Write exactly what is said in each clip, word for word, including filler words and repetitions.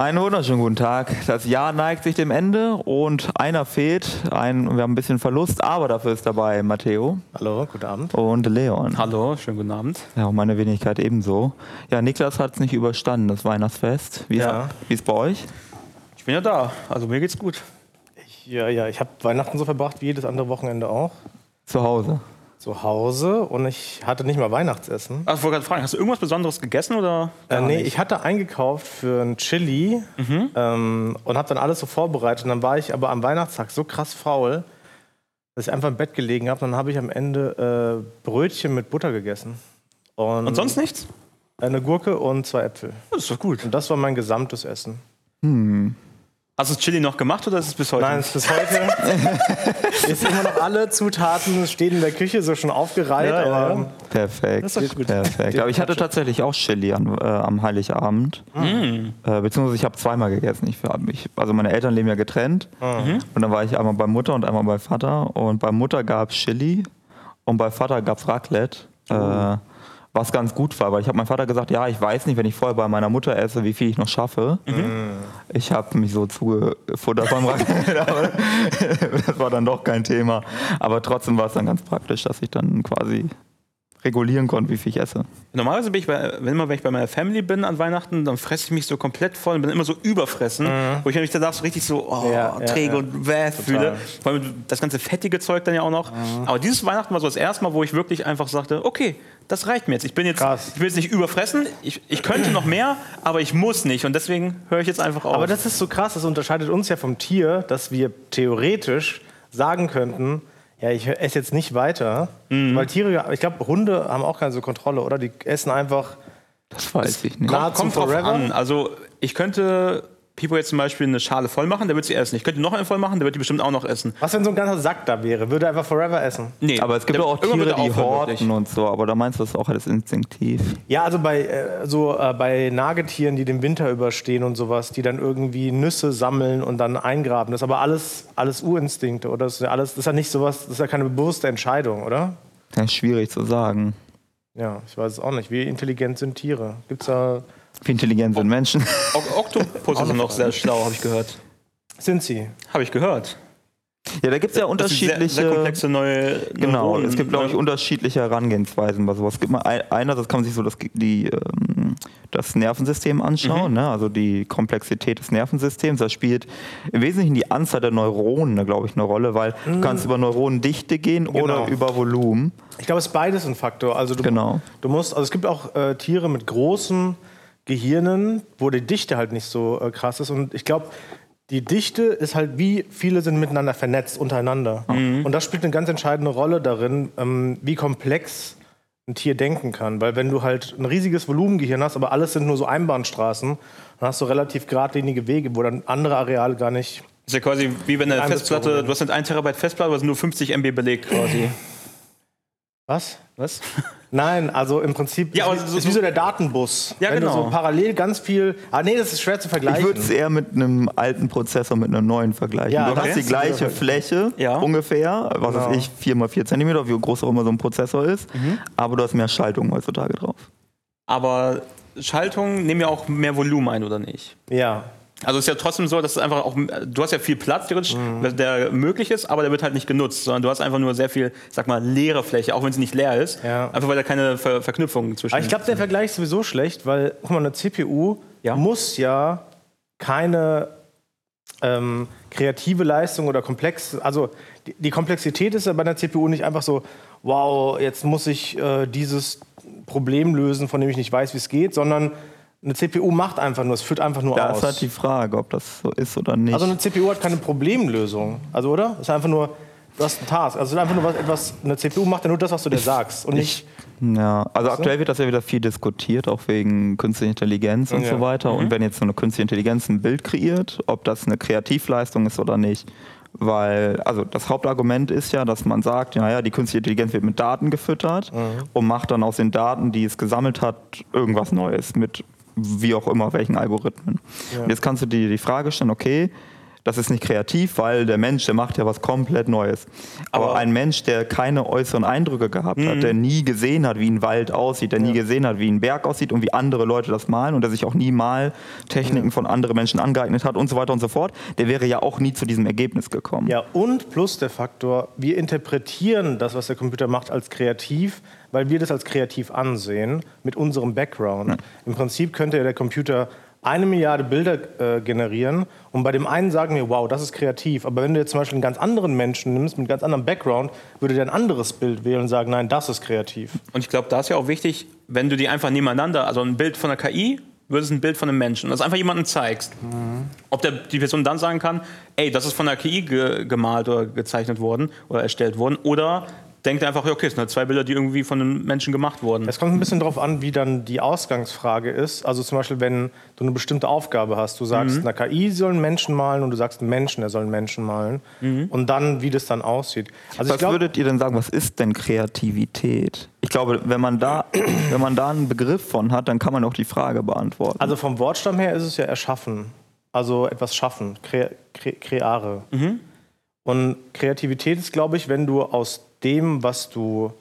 Einen wunderschönen guten Tag. Das Jahr neigt sich dem Ende und einer fehlt. Ein, wir haben ein bisschen Verlust, aber dafür ist dabei Matteo. Hallo, guten Abend. Und Leon. Hallo, schönen guten Abend. Ja, und meine Wenigkeit ebenso. Ja, Niklas hat es nicht überstanden, das Weihnachtsfest. Wie ja. ist es bei euch? Ich bin ja da, also mir geht's gut. Ich, ja, ja, ich habe Weihnachten so verbracht wie jedes andere Wochenende auch. Zu Hause? Zu Hause und ich hatte nicht mal Weihnachtsessen. Also, ich wollte gerade fragen, hast du irgendwas Besonderes gegessen oder? Äh, nee, nicht? Ich hatte eingekauft für ein Chili mhm. ähm, und habe dann alles so vorbereitet. Und dann war ich aber am Weihnachtstag so krass faul, dass ich einfach im Bett gelegen habe. Dann habe ich am Ende äh, Brötchen mit Butter gegessen. Und, und sonst nichts? Eine Gurke und zwei Äpfel. Das ist doch gut. Und das war mein gesamtes Essen. Hm. Hast du das Chili noch gemacht oder ist es bis heute? Nein, es ist bis heute. Jetzt immer noch alle Zutaten stehen in der Küche, so schon aufgereiht. Ja, aber ja. Perfekt. Das ist gut. Perfekt. Aber ich hatte tatsächlich auch Chili an, äh, am Heiligabend. Mhm. Äh, beziehungsweise ich habe zweimal gegessen. Ich, ich, also meine Eltern leben ja getrennt. Mhm. Und dann war ich einmal bei Mutter und einmal bei Vater. Und bei Mutter gab es Chili und bei Vater gab es Raclette. Mhm. Äh, was ganz gut war, weil ich habe meinem Vater gesagt, ja, ich weiß nicht, wenn ich vorher bei meiner Mutter esse, wie viel ich noch schaffe. Mhm. Ich habe mich so zugefuttert beim Raclette, aber das war dann doch kein Thema. Aber trotzdem war es dann ganz praktisch, dass ich dann quasi regulieren konnte, wie viel ich esse. Normalerweise bin ich, bei, wenn immer wenn ich bei meiner Family bin an Weihnachten, dann fresse ich mich so komplett voll und bin immer so überfressen, mhm. wo ich mich danach so richtig so oh, ja, träge ja, ja. und weh fühle. Vor allem das ganze fettige Zeug dann ja auch noch. Mhm. Aber dieses Weihnachten war so das erste Mal, wo ich wirklich einfach sagte, okay, das reicht mir jetzt. Ich bin jetzt, ich will jetzt nicht überfressen, ich, ich könnte noch mehr, aber ich muss nicht und deswegen höre ich jetzt einfach auf. Aber das ist so krass, das unterscheidet uns ja vom Tier, dass wir theoretisch sagen könnten, ja, ich esse jetzt nicht weiter, mhm. weil Tiere, ich glaube, Hunde haben auch keine so Kontrolle, oder? Die essen einfach. Das weiß ich nicht. Kommt komm drauf an. Also ich könnte Pipo jetzt zum Beispiel eine Schale voll machen, der wird sie essen. Ich könnte noch eine voll machen, der wird die bestimmt auch noch essen. Was, wenn so ein ganzer Sack da wäre? Würde er einfach forever essen? Nee. Aber es gibt ja auch Tiere, die horten und so. Aber da meinst du, das ist auch alles instinktiv. Ja, also bei, äh, so, äh, bei Nagetieren, die den Winter überstehen und sowas, die dann irgendwie Nüsse sammeln und dann eingraben. Das ist aber alles, alles Urinstinkte, oder? Das ist ja alles, das ist ja nicht sowas, das ist ja keine bewusste Entscheidung, oder? Das ist schwierig zu sagen. Ja, ich weiß es auch nicht. Wie intelligent sind Tiere? Gibt's da... Wie intelligent sind Menschen? Oktopus sind noch sehr schlau, habe ich gehört. Sind sie? Habe ich gehört. Ja, da gibt es ja unterschiedliche... Das sind sehr, sehr komplexe neue... Genau, Neuronen. Es gibt, glaube ich, unterschiedliche Herangehensweisen bei sowas. Es gibt mal einerseits kann man sich so das, die, das Nervensystem anschauen, mhm. ne? Also die Komplexität des Nervensystems. Das spielt im Wesentlichen die Anzahl der Neuronen, glaube ich, eine Rolle, weil mhm. du kannst über Neuronendichte gehen genau. oder über Volumen. Ich glaube, es ist beides ein Faktor. Also du, genau. du musst, also es gibt auch äh, Tiere mit großen... Gehirnen, wo die Dichte halt nicht so äh, krass ist. Und ich glaube, die Dichte ist halt, wie viele sind miteinander vernetzt, untereinander. Mhm. Und das spielt eine ganz entscheidende Rolle darin, ähm, wie komplex ein Tier denken kann. Weil wenn du halt ein riesiges Volumengehirn hast, aber alles sind nur so Einbahnstraßen, dann hast du relativ geradlinige Wege, wo dann andere Areale gar nicht... Das ist ja quasi wie wenn eine Festplatte, du hast nicht ein Terabyte Festplatte, aber sind nur fünfzig Megabyte belegt quasi. Was? Was? Nein, also im Prinzip ja, ist, so, ist wie so der Datenbus. Ja, wenn genau. du so parallel ganz viel... Ah nee, das ist schwer zu vergleichen. Ich würde es eher mit einem alten Prozessor mit einem neuen vergleichen. Ja, du okay. hast die gleiche Fläche ja. ungefähr, was genau. weiß ich, vier mal vier Zentimeter, wie groß auch immer so ein Prozessor ist, mhm. aber du hast mehr Schaltung heutzutage drauf. Aber Schaltungen nehmen ja auch mehr Volumen ein, oder nicht? Ja. Also es ist ja trotzdem so, dass es einfach auch, du hast ja viel Platz, mhm. der möglich ist, aber der wird halt nicht genutzt, sondern du hast einfach nur sehr viel, sag mal, leere Fläche, auch wenn sie nicht leer ist, ja. einfach weil da keine Ver- Verknüpfungen zwischen. Aber ich glaube, der Vergleich ist sowieso schlecht, weil guck mal, eine C P U ja. muss ja keine ähm, kreative Leistung oder komplex, also die, die Komplexität ist ja bei einer C P U nicht einfach so, wow, jetzt muss ich äh, dieses Problem lösen, von dem ich nicht weiß, wie es geht, sondern eine C P U macht einfach nur, es führt einfach nur das aus. Das ist halt die Frage, ob das so ist oder nicht. Also eine C P U hat keine Problemlösung, also oder? Es ist einfach nur, du hast einen Task, also es ist einfach nur was, etwas, eine C P U macht ja nur das, was du dir ich, sagst und nicht... Ja, also aktuell so? Wird das ja wieder viel diskutiert, auch wegen künstlicher Intelligenz und ja. so weiter. Mhm. Und wenn jetzt so eine künstliche Intelligenz ein Bild kreiert, ob das eine Kreativleistung ist oder nicht. Weil, also das Hauptargument ist ja, dass man sagt, ja, ja, die künstliche Intelligenz wird mit Daten gefüttert mhm. und macht dann aus den Daten, die es gesammelt hat, irgendwas Neues mit... wie auch immer, welchen Algorithmen. Ja. Und jetzt kannst du dir die Frage stellen, okay, Das ist nicht kreativ, weil der Mensch, der macht ja was komplett Neues. Aber, Aber ein Mensch, der keine äußeren Eindrücke gehabt mhm. hat, der nie gesehen hat, wie ein Wald aussieht, der ja. nie gesehen hat, wie ein Berg aussieht und wie andere Leute das malen und der sich auch nie Maltechniken ja. von anderen Menschen angeeignet hat und so weiter und so fort, der wäre ja auch nie zu diesem Ergebnis gekommen. Ja, und plus der Faktor, wir interpretieren das, was der Computer macht, als kreativ, weil wir das als kreativ ansehen, mit unserem Background. Ja. Im Prinzip könnte ja der Computer eine Milliarde Bilder äh, generieren und bei dem einen sagen wir, wow, das ist kreativ. Aber wenn du jetzt zum Beispiel einen ganz anderen Menschen nimmst, mit einem ganz anderen Background, würde der ein anderes Bild wählen und sagen, nein, das ist kreativ. Und ich glaube, da ist ja auch wichtig, wenn du die einfach nebeneinander, also ein Bild von der K I würdest ein Bild von einem Menschen und das einfach jemandem zeigst, mhm. ob der, die Person dann sagen kann, ey, das ist von der K I ge- gemalt oder gezeichnet worden oder erstellt worden oder denkt einfach, okay, es sind zwei Bilder, die irgendwie von den Menschen gemacht wurden. Es kommt ein bisschen drauf an, wie dann die Ausgangsfrage ist. Also zum Beispiel, wenn du eine bestimmte Aufgabe hast, du sagst, mhm. eine K I soll einen Menschen malen und du sagst, ein Menschen, der soll einen Menschen malen. Mhm. Und dann, wie das dann aussieht. Also was ich glaub, würdet ihr denn sagen, was ist denn Kreativität? Ich glaube, wenn man da, wenn man da einen Begriff von hat, dann kann man auch die Frage beantworten. Also vom Wortstamm her ist es ja erschaffen. Also etwas schaffen, kre- kre- kreare. Mhm. Und Kreativität ist, glaube ich, wenn du aus dem, was du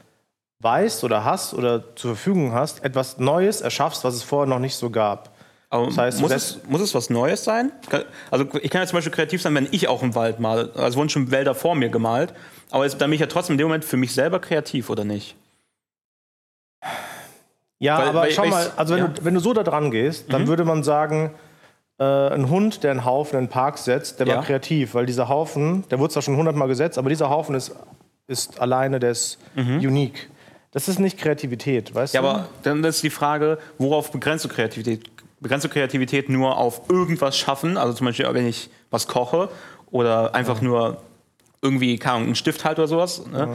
weißt oder hast oder zur Verfügung hast, etwas Neues erschaffst, was es vorher noch nicht so gab. Aber das heißt, muss, es, muss es was Neues sein? Also ich kann ja zum Beispiel kreativ sein, wenn ich auch im Wald male. Also wurden schon Wälder vor mir gemalt. Aber ist, dann bin ich ja trotzdem in dem Moment für mich selber kreativ, oder nicht? Ja, weil, aber weil, schau weil mal, also wenn, ja. du, wenn du so da dran gehst, dann mhm. würde man sagen, äh, ein Hund, der einen Haufen in den Park setzt, der ja. war kreativ. Weil dieser Haufen, der wurde zwar schon hundertmal gesetzt, aber dieser Haufen ist... ist alleine das mhm. unique. Das ist nicht Kreativität, weißt ja, du? Ja, aber dann ist die Frage, worauf begrenzt du Kreativität? Begrenzt du Kreativität nur auf irgendwas schaffen? Also zum Beispiel, wenn ich was koche oder einfach ja. nur irgendwie, keine Ahnung, einen Stift halt oder sowas. Ne? Ja.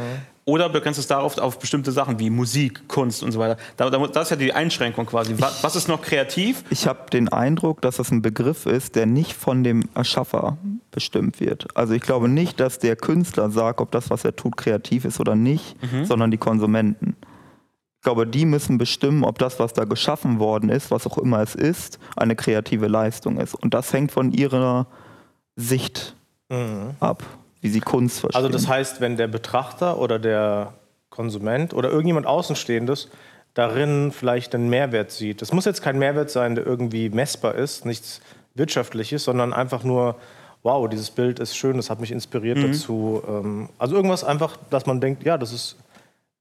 Oder begrenzt es darauf auf bestimmte Sachen wie Musik, Kunst und so weiter. Da, da, das ist ja die Einschränkung quasi. Was, was ist noch kreativ? Ich habe den Eindruck, dass das ein Begriff ist, der nicht von dem Erschaffer bestimmt wird. Also ich glaube nicht, dass der Künstler sagt, ob das, was er tut, kreativ ist oder nicht, mhm. sondern die Konsumenten. Ich glaube, die müssen bestimmen, ob das, was da geschaffen worden ist, was auch immer es ist, eine kreative Leistung ist. Und das hängt von ihrer Sicht mhm. ab. Wie sie Kunst verstehen. Also das heißt, wenn der Betrachter oder der Konsument oder irgendjemand Außenstehendes darin vielleicht einen Mehrwert sieht. Das muss jetzt kein Mehrwert sein, der irgendwie messbar ist, nichts Wirtschaftliches, sondern einfach nur, wow, dieses Bild ist schön, das hat mich inspiriert mhm. dazu. Also irgendwas einfach, dass man denkt, ja, das ist...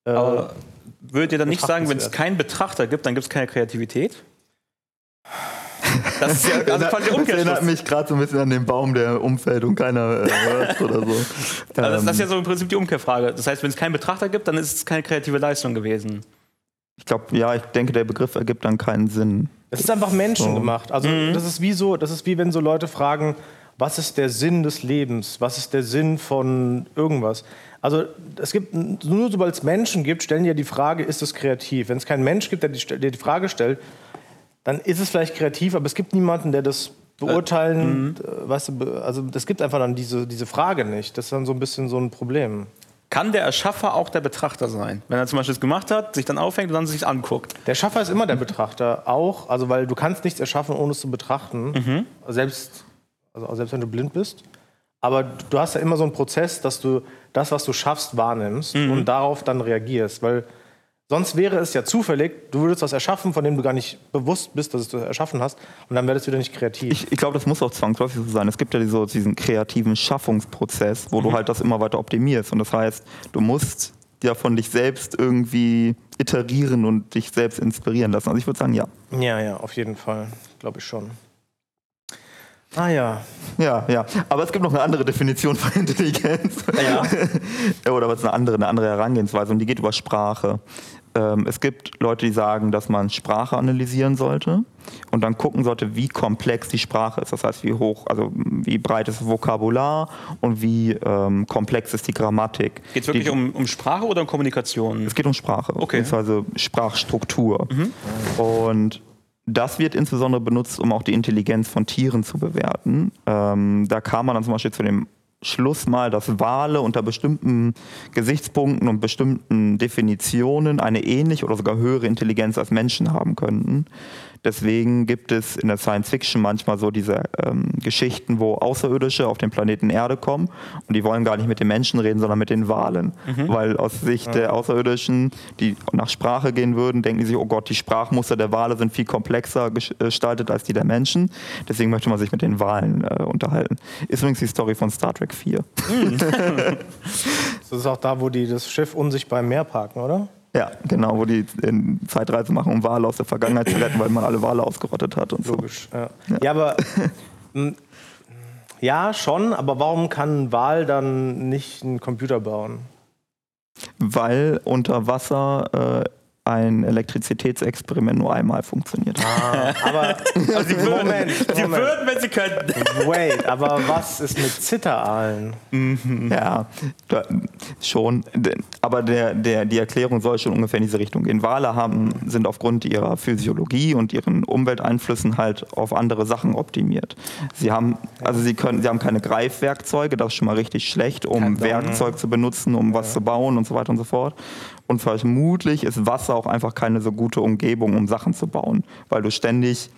Äh, Aber würdet ihr dann nicht sagen, wenn es keinen Betrachter gibt, dann gibt es keine Kreativität? Das, ist ja, also das erinnert mich gerade so ein bisschen an den Baum, der umfällt und keiner äh, hört oder so. Also das, das ist ja so im Prinzip die Umkehrfrage. Das heißt, wenn es keinen Betrachter gibt, dann ist es keine kreative Leistung gewesen. Ich glaube, ja, ich denke, der Begriff ergibt dann keinen Sinn. Es ist einfach menschengemacht. So. Also mhm. das ist wie so, das ist wie wenn so Leute fragen, was ist der Sinn des Lebens? Was ist der Sinn von irgendwas? Also es gibt, nur sobald es Menschen gibt, stellen die ja die Frage, ist es kreativ? Wenn es keinen Mensch gibt, der die, der die Frage stellt, dann ist es vielleicht kreativ, aber es gibt niemanden, der das beurteilen, äh, weißt du, also es gibt einfach dann diese, diese Frage nicht. Das ist dann so ein bisschen so ein Problem. Kann der Erschaffer auch der Betrachter sein? Wenn er zum Beispiel es gemacht hat, sich dann aufhängt und dann sich anguckt. Der Erschaffer ist immer der Betrachter, auch, also weil du kannst nichts erschaffen, ohne es zu betrachten, mhm. selbst, also selbst wenn du blind bist. Aber du hast ja immer so einen Prozess, dass du das, was du schaffst, wahrnimmst mhm. und darauf dann reagierst, weil sonst wäre es ja zufällig, du würdest was erschaffen, von dem du gar nicht bewusst bist, dass du es erschaffen hast. Und dann wäre das wieder nicht kreativ. Ich, ich glaube, das muss auch zwangsläufig so sein. Es gibt ja so diesen kreativen Schaffungsprozess, wo mhm. du halt das immer weiter optimierst. Und das heißt, du musst ja von dich selbst irgendwie iterieren und dich selbst inspirieren lassen. Also ich würde sagen, ja. Ja, ja, auf jeden Fall. Glaube ich schon. Ah ja. Ja, ja. Aber es gibt noch eine andere Definition von Intelligenz. Ja. ja. Oder was eine andere, eine andere Herangehensweise. Und die geht über Sprache. Es gibt Leute, die sagen, dass man Sprache analysieren sollte und dann gucken sollte, wie komplex die Sprache ist. Das heißt, wie hoch, also wie breit ist das Vokabular und wie ähm, komplex ist die Grammatik. Geht es wirklich die, um, um Sprache oder um Kommunikation? Es geht um Sprache, okay. beziehungsweise Sprachstruktur. Mhm. Und das wird insbesondere benutzt, um auch die Intelligenz von Tieren zu bewerten. Ähm, da kam man dann zum Beispiel zu dem Schluss mal, dass Wale unter bestimmten Gesichtspunkten und bestimmten Definitionen eine ähnliche oder sogar höhere Intelligenz als Menschen haben könnten. Deswegen gibt es in der Science-Fiction manchmal so diese ähm, Geschichten, wo Außerirdische auf den Planeten Erde kommen und die wollen gar nicht mit den Menschen reden, sondern mit den Walen. Mhm. Weil aus Sicht ja. der Außerirdischen, die nach Sprache gehen würden, denken sie sich, oh Gott, die Sprachmuster der Wale sind viel komplexer gestaltet als die der Menschen. Deswegen möchte man sich mit den Walen äh, unterhalten. Ist übrigens die Story von Star Trek vier. Mhm. Das ist auch da, wo die das Schiff unsichtbar im Meer parken, oder? Ja, genau, wo die in Zeitreise machen, um Wale aus der Vergangenheit zu retten, weil man alle Wale ausgerottet hat und Logisch, so. Logisch, ja. ja. Ja, aber... M- ja, schon, aber warum kann ein Wal dann nicht einen Computer bauen? Weil unter Wasser... Äh, ein Elektrizitätsexperiment nur einmal funktioniert. Ah, aber also sie würden, Moment, sie Moment. würden, wenn sie könnten. Wait, aber was ist mit Zitteraalen? Mhm. Ja, da, schon. Aber der, der, die Erklärung soll schon ungefähr in diese Richtung gehen. Wale haben, sind aufgrund ihrer Physiologie und ihren Umwelteinflüssen halt auf andere Sachen optimiert. Sie haben, also sie können, sie haben keine Greifwerkzeuge, das ist schon mal richtig schlecht, um Werkzeug zu benutzen, um was ja. zu bauen und so weiter und so fort. Und vermutlich ist Wasser auch einfach keine so gute Umgebung, um Sachen zu bauen, weil du ständig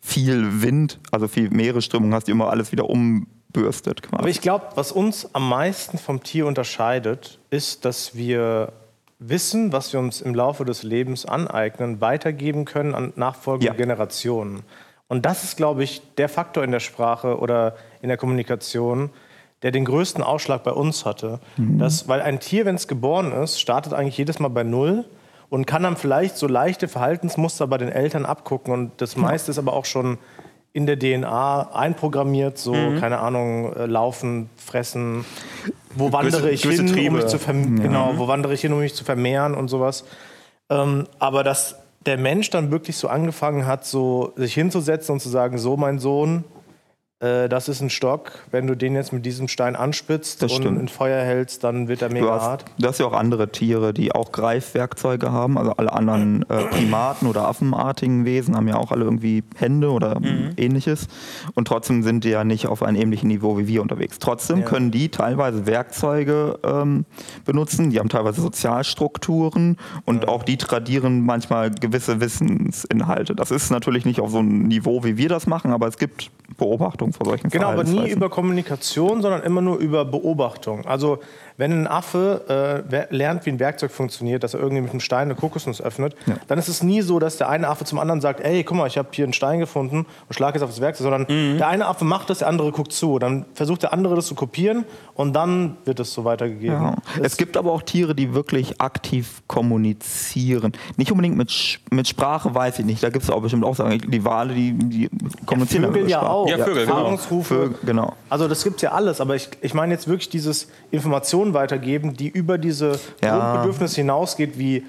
viel Wind, also viel Meeresströmung hast, die immer alles wieder umbürstet. Quasi. Aber ich glaube, was uns am meisten vom Tier unterscheidet, ist, dass wir Wissen, was wir uns im Laufe des Lebens aneignen, weitergeben können an nachfolgende ja. Generationen. Und das ist, glaube ich, der Faktor in der Sprache oder in der Kommunikation, der den größten Ausschlag bei uns hatte. Mhm. Das, weil ein Tier, wenn es geboren ist, startet eigentlich jedes Mal bei Null und kann dann vielleicht so leichte Verhaltensmuster bei den Eltern abgucken. Und das meiste ist aber auch schon in der D N A einprogrammiert, so, mhm. keine Ahnung, äh, laufen, fressen, wo wandere ich hin, um mich zu verm- ja. genau, wo wandere ich hin, um mich zu vermehren und sowas. Ähm, aber dass der Mensch dann wirklich so angefangen hat, so sich hinzusetzen und zu sagen, so mein Sohn, das ist ein Stock, wenn du den jetzt mit diesem Stein anspitzt das und stimmt. in Feuer hältst, dann wird er mega hast, hart. Du hast ja auch andere Tiere, die auch Greifwerkzeuge haben, also alle anderen äh, Primaten oder affenartigen Wesen haben ja auch alle irgendwie Hände oder mhm. ähnliches und trotzdem sind die ja nicht auf einem ähnlichen Niveau wie wir unterwegs. Trotzdem ja. können die teilweise Werkzeuge ähm, benutzen, die haben teilweise Sozialstrukturen und ja. auch die tradieren manchmal gewisse Wissensinhalte. Das ist natürlich nicht auf so einem Niveau, wie wir das machen, aber es gibt Beobachtungen. Genau, aber nie über Kommunikation, sondern immer nur über Beobachtung. Also wenn ein Affe äh, lernt, wie ein Werkzeug funktioniert, dass er irgendwie mit einem Stein eine Kokosnuss öffnet, ja. dann ist es nie so, dass der eine Affe zum anderen sagt, ey, guck mal, ich habe hier einen Stein gefunden und schlage jetzt auf das Werkzeug, sondern mhm. der eine Affe macht das, der andere guckt zu. Dann versucht der andere das zu kopieren und dann wird es so weitergegeben. Ja. Es gibt aber auch Tiere, die wirklich aktiv kommunizieren. Nicht unbedingt mit, mit Sprache, weiß ich nicht. Da gibt es auch bestimmt auch Sachen. Die Wale, die, die kommunizieren ja, Vögel ja auch. Ja, Vögel. Erfahrungsrufe. Genau. Also das gibt es ja alles, aber ich, ich meine jetzt wirklich dieses Informationen weitergeben, die über diese ja. Grundbedürfnisse hinausgeht, wie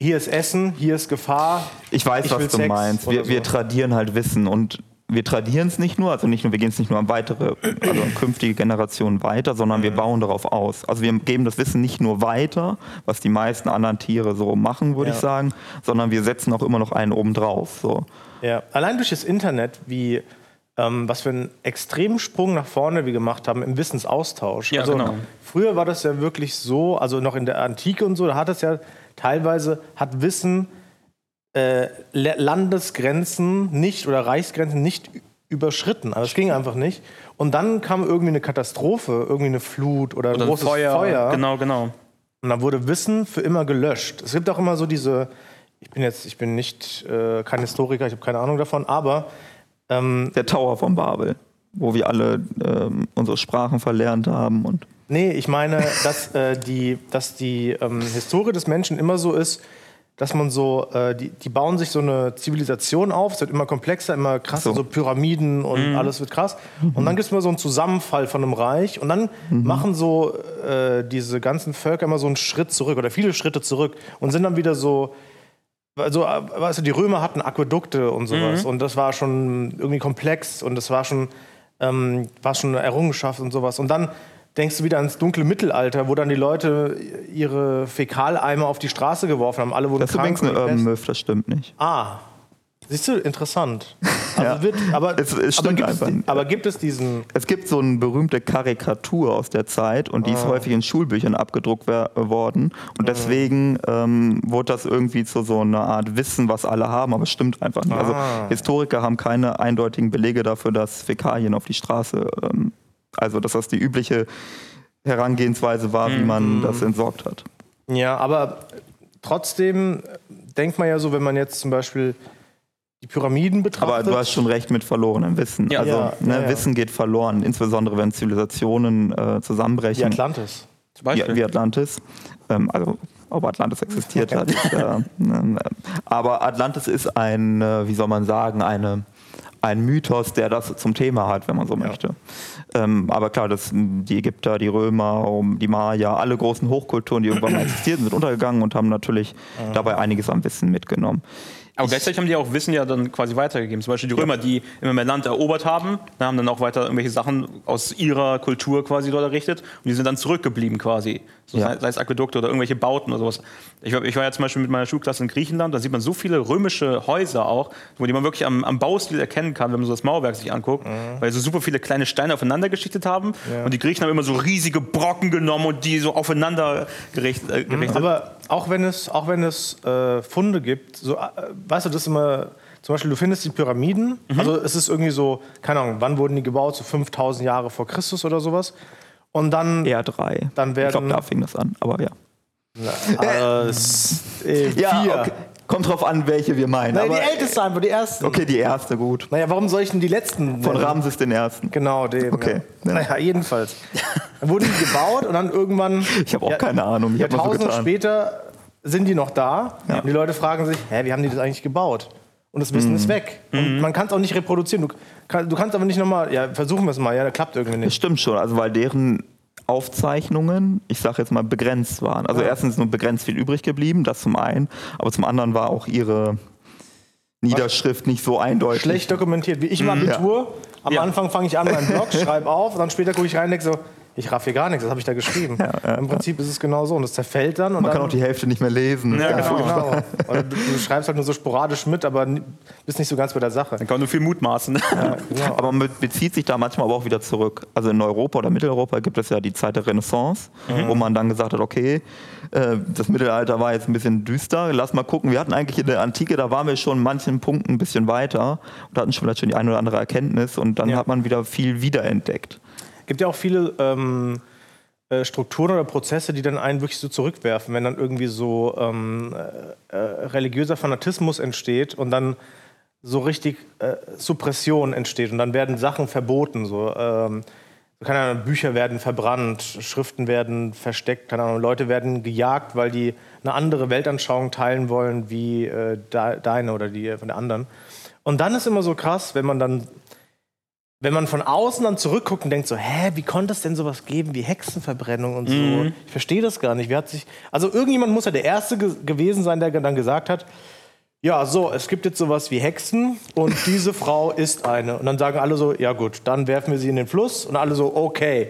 hier ist Essen, hier ist Gefahr. Ich weiß, ich was du Sex meinst. Wir, so. wir tradieren halt Wissen und wir tradieren es nicht nur, also nicht nur, wir gehen es nicht nur an weitere, also an künftige Generationen weiter, sondern wir bauen darauf aus. Also wir geben das Wissen nicht nur weiter, was die meisten anderen Tiere so machen, würde ja. ich sagen, sondern wir setzen auch immer noch einen obendrauf. So. Ja. Allein durch das Internet, wie Ähm, was für einen extremen Sprung nach vorne wir gemacht haben im Wissensaustausch. Ja, also genau. Früher war das ja wirklich so, also noch in der Antike und so, da hat es ja teilweise, hat Wissen äh, Landesgrenzen nicht oder Reichsgrenzen nicht überschritten. Also es ging einfach nicht. Und dann kam irgendwie eine Katastrophe, irgendwie eine Flut oder ein oder großes Feuer. Feuer. Genau, genau. Und dann wurde Wissen für immer gelöscht. Es gibt auch immer so diese, ich bin jetzt, ich bin nicht äh, kein Historiker, ich habe keine Ahnung davon, aber Ähm, der Tower von Babel, wo wir alle ähm, unsere Sprachen verlernt haben. Und nee, ich meine, dass äh, die, dass die ähm, Historie des Menschen immer so ist, dass man so, äh, die, die bauen sich so eine Zivilisation auf, es wird immer komplexer, immer krasser, so, so Pyramiden und mhm. alles wird krass. Und dann gibt es immer so einen Zusammenfall von einem Reich und dann mhm. machen so äh, diese ganzen Völker immer so einen Schritt zurück oder viele Schritte zurück und sind dann wieder so... Also, also die Römer hatten Aquädukte und sowas mhm. und das war schon irgendwie komplex und das war schon, ähm, war schon eine Errungenschaft und sowas. Und dann denkst du wieder ans dunkle Mittelalter, wo dann die Leute ihre Fäkaleimer auf die Straße geworfen haben. Alle wurden das krank. Das ist übrigens eine Urban Myth, das stimmt nicht. Ah, siehst du, interessant. Also ja. wird, aber es, es stimmt aber einfach. Es, aber gibt es diesen... Es gibt so eine berühmte Karikatur aus der Zeit und die ah. ist häufig in Schulbüchern abgedruckt wer- worden. Und deswegen ähm, wurde das irgendwie zu so einer Art Wissen, was alle haben. Aber es stimmt einfach nicht. Ah. Also Historiker haben keine eindeutigen Belege dafür, dass Fäkalien auf die Straße... Ähm, also dass das die übliche Herangehensweise war, mhm. wie man das entsorgt hat. Ja, aber trotzdem denkt man ja so, wenn man jetzt zum Beispiel... die Pyramiden betrachtet. Aber du hast schon recht mit verlorenem Wissen. Ja, also ja, ne, ja. Wissen geht verloren, insbesondere wenn Zivilisationen äh, zusammenbrechen. Wie Atlantis zum Beispiel. Ja, wie Atlantis. Ähm, also ob Atlantis existiert hat. Ist, äh, ne, aber Atlantis ist ein, äh, wie soll man sagen, eine, ein Mythos, der das zum Thema hat, wenn man so ja. möchte. Ähm, aber klar, das, die Ägypter, die Römer, die Maya, alle großen Hochkulturen, die irgendwann mal existierten, sind untergegangen und haben natürlich mhm. dabei einiges an Wissen mitgenommen. Aber gleichzeitig haben die auch Wissen ja dann quasi weitergegeben. Zum Beispiel die Römer, die immer mehr Land erobert haben, haben dann auch weiter irgendwelche Sachen aus ihrer Kultur quasi dort errichtet. Und die sind dann zurückgeblieben quasi. So ja. Sei es Aquädukte oder irgendwelche Bauten oder sowas. Ich, ich war ja zum Beispiel mit meiner Schulklasse in Griechenland, da sieht man so viele römische Häuser auch, wo die man wirklich am, am Baustil erkennen kann, wenn man so das Mauerwerk sich anguckt, mhm. weil so super viele kleine Steine aufeinander geschichtet haben. Ja. Und die Griechen haben immer so riesige Brocken genommen und die so aufeinander gerichtet. Äh, gerichtet. Aber auch wenn es, auch wenn es äh, Funde gibt, so... Äh, weißt du, das ist immer, zum Beispiel, du findest die Pyramiden, mhm. also es ist irgendwie so, keine Ahnung, wann wurden die gebaut, so fünftausend Jahre vor Christus oder sowas. Und dann... Eher drei. Dann werden, ich glaube, da fing das an, aber ja. Na, äh, äh, ja, vier. Okay. Kommt drauf an, welche wir meinen. Naja, aber die älteste einfach, die ersten. Okay, die erste, gut. Naja, warum soll ich denn die letzten? Von Ramses den ersten. Genau, den. Okay. Ja. Naja, jedenfalls. Dann wurden die gebaut und dann irgendwann... Ich habe auch ja, keine Ahnung. Ich habe so getan. Später... sind die noch da? Ja. Und die Leute fragen sich, hä, wie haben die das eigentlich gebaut? Und das Wissen mm. ist weg. Mm. Und man kann es auch nicht reproduzieren. Du, kann, du kannst aber nicht nochmal, ja, versuchen wir es mal, ja, das klappt irgendwie nicht. Das stimmt schon, also weil deren Aufzeichnungen, ich sag jetzt mal, begrenzt waren. Also ja. erstens ist nur begrenzt viel übrig geblieben, das zum einen, aber zum anderen war auch ihre Niederschrift was? Nicht so eindeutig. Schlecht dokumentiert, wie ich im Abitur. Ja. Am ja. Anfang fange ich an meinen Blog, schreibe auf, und dann später gucke ich rein und denke so, ich raff hier gar nichts, das habe ich da geschrieben. Ja, ja, Im Prinzip ja. ist es genau so und das zerfällt dann. Und man dann kann auch die Hälfte nicht mehr lesen. Ja, genau. genau. Oder du, du schreibst halt nur so sporadisch mit, aber bist nicht so ganz bei der Sache. Dann kann man nur viel mutmaßen. Ja, genau. Aber man bezieht sich da manchmal aber auch wieder zurück. Also in Europa oder Mitteleuropa gibt es ja die Zeit der Renaissance, mhm. wo man dann gesagt hat, okay, das Mittelalter war jetzt ein bisschen düster, lass mal gucken. Wir hatten eigentlich in der Antike, da waren wir schon in manchen Punkten ein bisschen weiter und hatten vielleicht schon die eine oder andere Erkenntnis und dann ja. hat man wieder viel wiederentdeckt. Es gibt ja auch viele ähm, Strukturen oder Prozesse, die dann einen wirklich so zurückwerfen, wenn dann irgendwie so ähm, äh, religiöser Fanatismus entsteht und dann so richtig äh, Suppression entsteht und dann werden Sachen verboten. So, ähm, keine Ahnung, Bücher werden verbrannt, Schriften werden versteckt, keine Ahnung, Leute werden gejagt, weil die eine andere Weltanschauung teilen wollen wie äh, de- deine oder die von der anderen. Und dann ist immer so krass, wenn man dann Wenn man von außen dann zurückguckt und denkt so, hä, wie konnte es denn sowas geben wie Hexenverbrennung und so? Mhm. Ich verstehe das gar nicht. Wie hat sich, also irgendjemand muss ja der Erste ge- gewesen sein, der dann gesagt hat, ja, so, es gibt jetzt sowas wie Hexen und diese Frau ist eine. Und dann sagen alle so, ja gut, dann werfen wir sie in den Fluss und alle so, okay.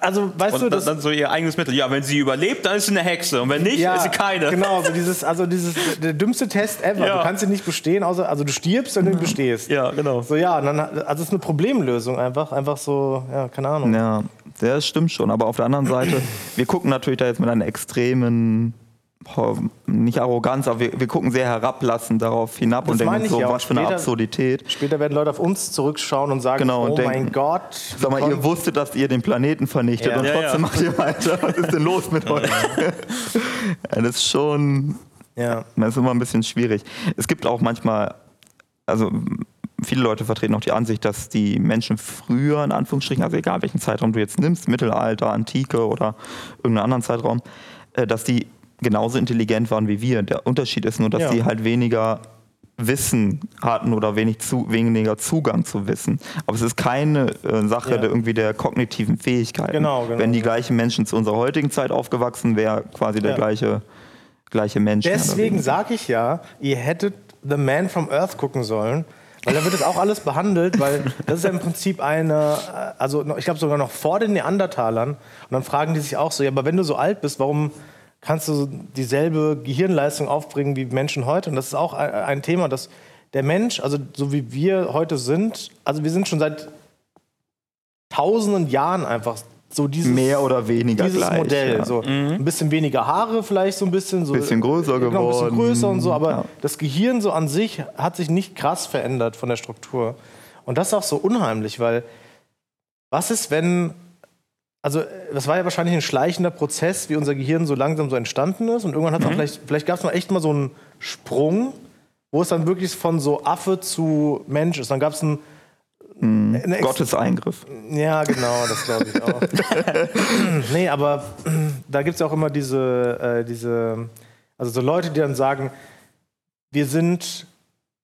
Also, weißt und du, das dann so ihr eigenes Mittel. Ja, wenn sie überlebt, dann ist sie eine Hexe und wenn nicht, ja, ist sie keine. Genau, so dieses, also dieses der dümmste Test ever. Ja. Du kannst sie nicht bestehen, außer also du stirbst und du bestehst. Ja, genau. So ja, dann, also es ist eine Problemlösung einfach, einfach so, ja, keine Ahnung. Ja, das stimmt schon. Aber auf der anderen Seite, wir gucken natürlich da jetzt mit einer extremen nicht Arroganz, aber wir, wir gucken sehr herablassend darauf hinab das und denken so, ja, was für eine Absurdität. Später werden Leute auf uns zurückschauen und sagen, genau, und oh denken, mein Gott. Sag mal, ihr wusstet, dass ihr den Planeten vernichtet ja. und ja, trotzdem ja. macht ihr weiter. Was ist denn los mit euch? Ja, das ist schon, ja. das ist immer ein bisschen schwierig. Es gibt auch manchmal, also viele Leute vertreten auch die Ansicht, dass die Menschen früher, in Anführungsstrichen, also egal welchen Zeitraum du jetzt nimmst, Mittelalter, Antike oder irgendeinen anderen Zeitraum, dass die genauso intelligent waren wie wir. Der Unterschied ist nur, dass ja. die halt weniger Wissen hatten oder wenig zu, weniger Zugang zu Wissen. Aber es ist keine äh, Sache ja. der, irgendwie der kognitiven Fähigkeiten. Genau, genau, wenn die gleichen Menschen zu unserer heutigen Zeit aufgewachsen wären, quasi der ja. gleiche, gleiche Mensch. Deswegen sage ich ja, ihr hättet The Man from Earth gucken sollen, weil da wird das auch alles behandelt, weil das ist ja im Prinzip eine, also ich glaube sogar noch vor den Neandertalern. Und dann fragen die sich auch so, ja, aber wenn du so alt bist, warum kannst du dieselbe Gehirnleistung aufbringen wie Menschen heute? Und das ist auch ein Thema, das der Mensch, also so wie wir heute sind, also wir sind schon seit tausenden Jahren einfach so dieses, mehr oder weniger dieses gleich, Modell. Ja. So. Mhm. Ein bisschen weniger Haare vielleicht so ein bisschen. So, bisschen größer genau, geworden. Ein bisschen größer und so, aber ja. das Gehirn so an sich hat sich nicht krass verändert von der Struktur. Und das ist auch so unheimlich, weil was ist, wenn, also das war ja wahrscheinlich ein schleichender Prozess, wie unser Gehirn so langsam so entstanden ist und irgendwann hat es mhm. vielleicht, vielleicht gab es mal echt mal so einen Sprung, wo es dann wirklich von so Affe zu Mensch ist. Dann gab es einen Mm, Gottes Eingriff. Ja, genau, das glaube ich auch. Nee, aber da gibt es ja auch immer diese, äh, diese, also so Leute, die dann sagen, wir sind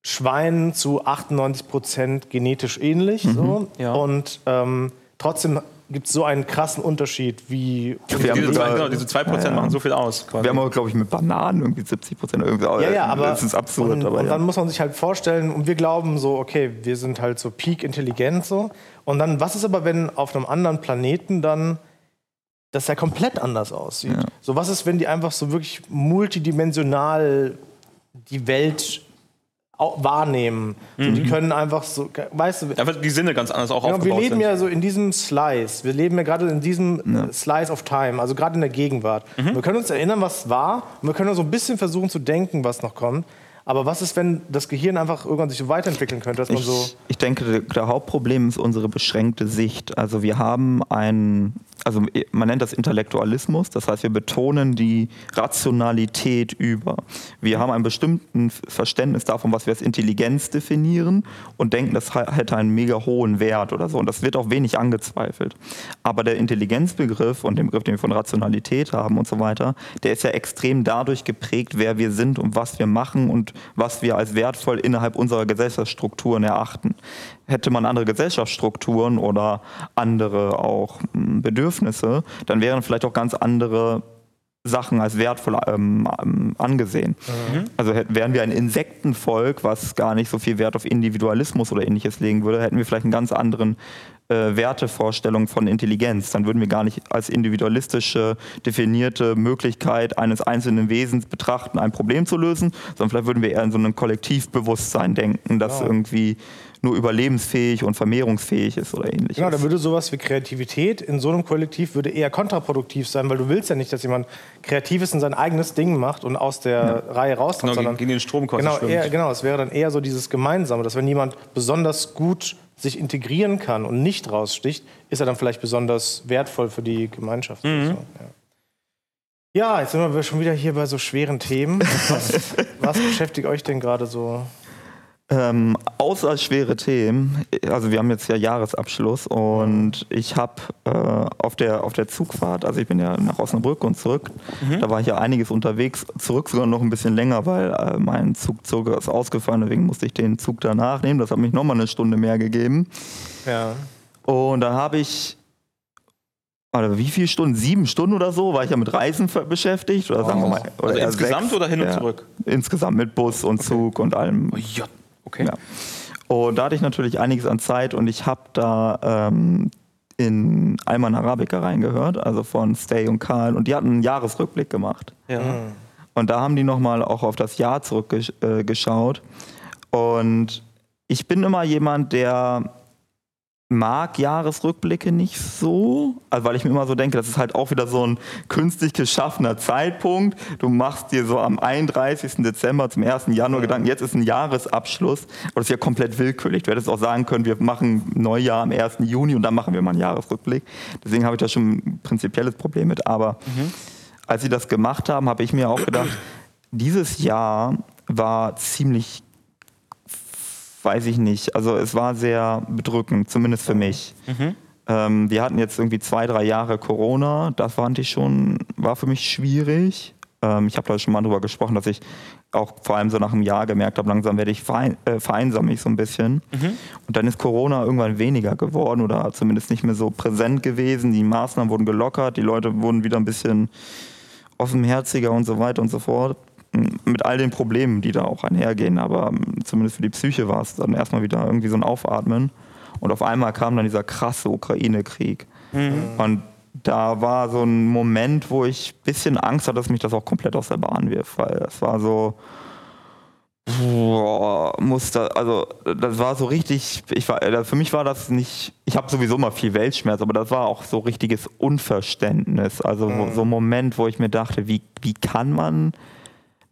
Schweinen zu achtundneunzig Prozent genetisch ähnlich. Mhm, so. Ja. Und ähm, trotzdem gibt es so einen krassen Unterschied, wie... Wir haben diese, sogar, zwei, genau, diese zwei Prozent ja, machen so viel aus. Quasi. Wir haben aber, glaube ich, mit Bananen irgendwie siebzig Prozent. Irgendwie, ja, ja, aber... Das ist absurd. Und, aber, und ja. dann muss man sich halt vorstellen, und wir glauben so, okay, wir sind halt so peak-intelligent so. Und dann, was ist aber, wenn auf einem anderen Planeten dann das ja komplett anders aussieht? Ja. So, was ist, wenn die einfach so wirklich multidimensional die Welt... wahrnehmen. Mhm. So, die können einfach so, weißt du... Einfach die Sinne ganz anders auch genau, aufgebaut sind. Wir leben sind. ja so in diesem Slice. Wir leben ja gerade in diesem ja. Slice of Time, also gerade in der Gegenwart. Mhm. Wir können uns erinnern, was war und wir können auch so ein bisschen versuchen zu denken, was noch kommt. Aber was ist, wenn das Gehirn einfach irgendwann sich so weiterentwickeln könnte, dass man ich, so... Ich denke, das Hauptproblem ist unsere beschränkte Sicht. Also wir haben einen... Also man nennt das Intellektualismus, das heißt, wir betonen die Rationalität über. Wir haben ein bestimmtes Verständnis davon, was wir als Intelligenz definieren und denken, das hätte einen mega hohen Wert oder so. Und das wird auch wenig angezweifelt. Aber der Intelligenzbegriff und der Begriff, den wir von Rationalität haben und so weiter, der ist ja extrem dadurch geprägt, wer wir sind und was wir machen und was wir als wertvoll innerhalb unserer Gesellschaftsstrukturen erachten. Hätte man andere Gesellschaftsstrukturen oder andere auch Bedürfnisse, dann wären vielleicht auch ganz andere Sachen als wertvoll ähm, angesehen. Mhm. Also hätten, wären wir ein Insektenvolk, was gar nicht so viel Wert auf Individualismus oder ähnliches legen würde, hätten wir vielleicht einen ganz anderen äh, Wertevorstellung von Intelligenz. Dann würden wir gar nicht als individualistische definierte Möglichkeit eines einzelnen Wesens betrachten, ein Problem zu lösen, sondern vielleicht würden wir eher in so einem Kollektivbewusstsein denken, das wow. irgendwie nur überlebensfähig und vermehrungsfähig ist oder ähnliches. Genau, da würde sowas wie Kreativität in so einem Kollektiv würde eher kontraproduktiv sein, weil du willst ja nicht, dass jemand Kreatives in sein eigenes Ding macht und aus der ja. Reihe rauskommt, genau, sondern gegen den Stromkurs genau, eher, genau, es wäre dann eher so dieses Gemeinsame, dass wenn jemand besonders gut sich integrieren kann und nicht raussticht, ist er dann vielleicht besonders wertvoll für die Gemeinschaft. Mhm. So, ja. ja, jetzt sind wir schon wieder hier bei so schweren Themen. Was, was beschäftigt euch denn gerade so? Ähm, außer schwere Themen, also wir haben jetzt ja Jahresabschluss und ich habe äh, auf, der, auf der Zugfahrt, also ich bin ja nach Osnabrück und zurück, mhm. da war ich ja einiges unterwegs, zurück sogar noch ein bisschen länger, weil äh, mein Zug sogar ist ausgefallen, deswegen musste ich den Zug danach nehmen, das hat mich nochmal eine Stunde mehr gegeben. Ja. Und dann habe ich... Oder wie viele Stunden? Sieben Stunden oder so? War ich ja mit Reisen beschäftigt? Oder sagen oh. wir mal, oder also insgesamt sechs, oder hin und ja, zurück? Insgesamt mit Bus und okay. Zug und allem. Oh Gott. Okay. Ja. Und da hatte ich natürlich einiges an Zeit und ich habe da ähm, in Alman Arabica reingehört, also von Stay und Karl, und die hatten einen Jahresrückblick gemacht. Ja. Und da haben die nochmal auch auf das Jahr zurückgeschaut. Äh, und ich bin immer jemand, der mag Jahresrückblicke nicht so, also weil ich mir immer so denke, das ist halt auch wieder so ein künstlich geschaffener Zeitpunkt. Du machst dir so am einunddreißigsten Dezember zum ersten Januar ja. Gedanken, jetzt ist ein Jahresabschluss. Aber das ist ja komplett willkürlich. Du hättest auch sagen können, wir machen Neujahr am ersten Juni und dann machen wir mal einen Jahresrückblick. Deswegen habe ich da schon ein prinzipielles Problem mit. Aber mhm. als sie das gemacht haben, habe ich mir auch gedacht, dieses Jahr war ziemlich weiß ich nicht. Also es war sehr bedrückend, zumindest für mich. Mhm. Ähm, wir hatten jetzt irgendwie zwei, drei Jahre Corona. Das fand ich schon, war für mich schwierig. Ähm, ich habe da schon mal drüber gesprochen, dass ich auch vor allem so nach einem Jahr gemerkt habe, langsam werde ich verein, äh, vereinsam mich so ein bisschen. Mhm. Und dann ist Corona irgendwann weniger geworden oder zumindest nicht mehr so präsent gewesen. Die Maßnahmen wurden gelockert, die Leute wurden wieder ein bisschen offenherziger und so weiter und so fort. Mit all den Problemen, die da auch einhergehen, aber zumindest für die Psyche war es dann erstmal wieder irgendwie so ein Aufatmen. Und auf einmal kam dann dieser krasse Ukraine-Krieg. Mhm. Und da war so ein Moment, wo ich ein bisschen Angst hatte, dass mich das auch komplett aus der Bahn wirft, weil das war so, Boah, muss da, also das war so richtig, ich war, für mich war das nicht, ich habe sowieso mal viel Weltschmerz, aber das war auch so richtiges Unverständnis, also mhm. so ein Moment, wo ich mir dachte, wie, wie kann man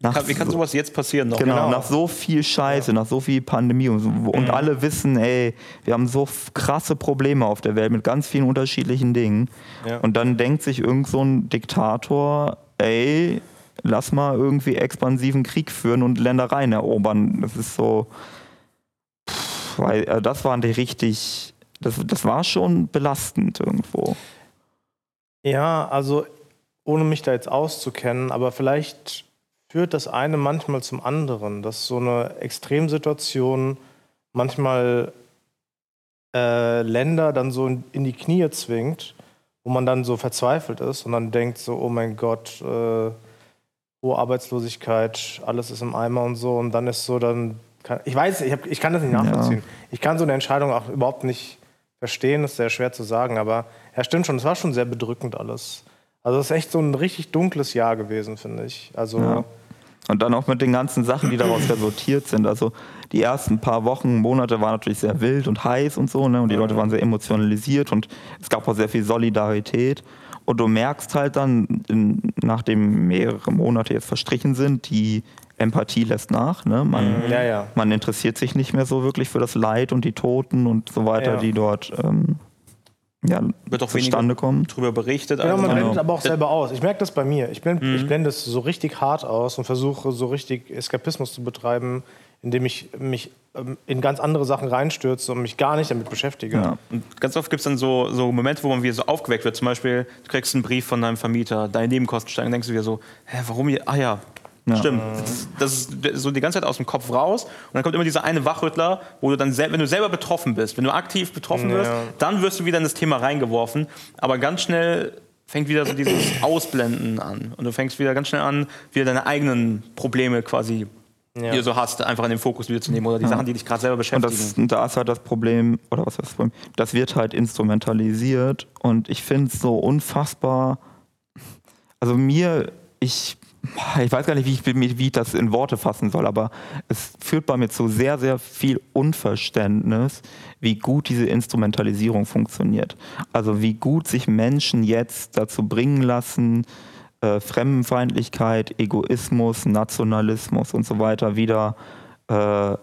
nach kann, wie kann so, sowas jetzt passieren noch? Genau, genau, nach so viel Scheiße, ja. nach so viel Pandemie und, so, und mhm. alle wissen, ey, wir haben so krasse Probleme auf der Welt mit ganz vielen unterschiedlichen Dingen ja. und dann denkt sich irgend so ein Diktator, ey, lass mal irgendwie expansiven Krieg führen und Ländereien erobern. Das ist so, pff, weil, also das waren die richtig, das, das war schon belastend irgendwo. Ja, also ohne mich da jetzt auszukennen, aber vielleicht führt das eine manchmal zum anderen, dass so eine Extremsituation manchmal äh, Länder dann so in, in die Knie zwingt, wo man dann so verzweifelt ist und dann denkt so, oh mein Gott, äh, hohe Arbeitslosigkeit, alles ist im Eimer und so. Und dann ist so, dann kann, ich weiß, ich, hab, ich kann das nicht nachvollziehen. Ja. Ich kann so eine Entscheidung auch überhaupt nicht verstehen, ist sehr schwer zu sagen. Aber ja, stimmt schon, es war schon sehr bedrückend alles. Also es ist echt so ein richtig dunkles Jahr gewesen, finde ich. Also ja. Und dann auch mit den ganzen Sachen, die daraus resultiert sind. Also die ersten paar Wochen, Monate waren natürlich sehr wild und heiß und so. Ne? Und die Leute waren sehr emotionalisiert und es gab auch sehr viel Solidarität. Und du merkst halt dann, in, nachdem mehrere Monate jetzt verstrichen sind, die Empathie lässt nach. Ne? Man, ja, ja. man interessiert sich nicht mehr so wirklich für das Leid und die Toten und so weiter, ja. die dort ähm, ja, wird auch zustande kommen. Drüber berichtet. Ja, also man blendet genau. aber auch selber aus. Ich merke das bei mir. Ich blende, mhm. ich blende es so richtig hart aus und versuche so richtig Eskapismus zu betreiben, indem ich mich in ganz andere Sachen reinstürze und mich gar nicht damit beschäftige. Ja. Und ganz oft gibt es dann so, so Momente, wo man wieder so aufgeweckt wird. Zum Beispiel, du kriegst einen Brief von deinem Vermieter, deine Nebenkosten steigen, denkst du wieder so, hä, warum hier? Ah ja, ja. stimmt. Das, das ist so die ganze Zeit aus dem Kopf raus. Und dann kommt immer dieser eine Wachrüttler, wo du dann, wenn du selber betroffen bist, wenn du aktiv betroffen wirst, ja. dann wirst du wieder in das Thema reingeworfen. Aber ganz schnell fängt wieder so dieses Ausblenden an. Und du fängst wieder ganz schnell an, wieder deine eigenen Probleme quasi Ja. die du so hast, einfach in den Fokus wieder zu nehmen oder die ja. Sachen, die dich gerade selber beschäftigen. Und das, da ist halt das Problem, oder was ist das Problem? Das wird halt instrumentalisiert und ich finde es so unfassbar, also mir, ich, ich weiß gar nicht, wie ich, wie ich das in Worte fassen soll, aber es führt bei mir zu sehr, sehr viel Unverständnis, wie gut diese Instrumentalisierung funktioniert. Also wie gut sich Menschen jetzt dazu bringen lassen, Äh, Fremdenfeindlichkeit, Egoismus, Nationalismus und so weiter wieder äh,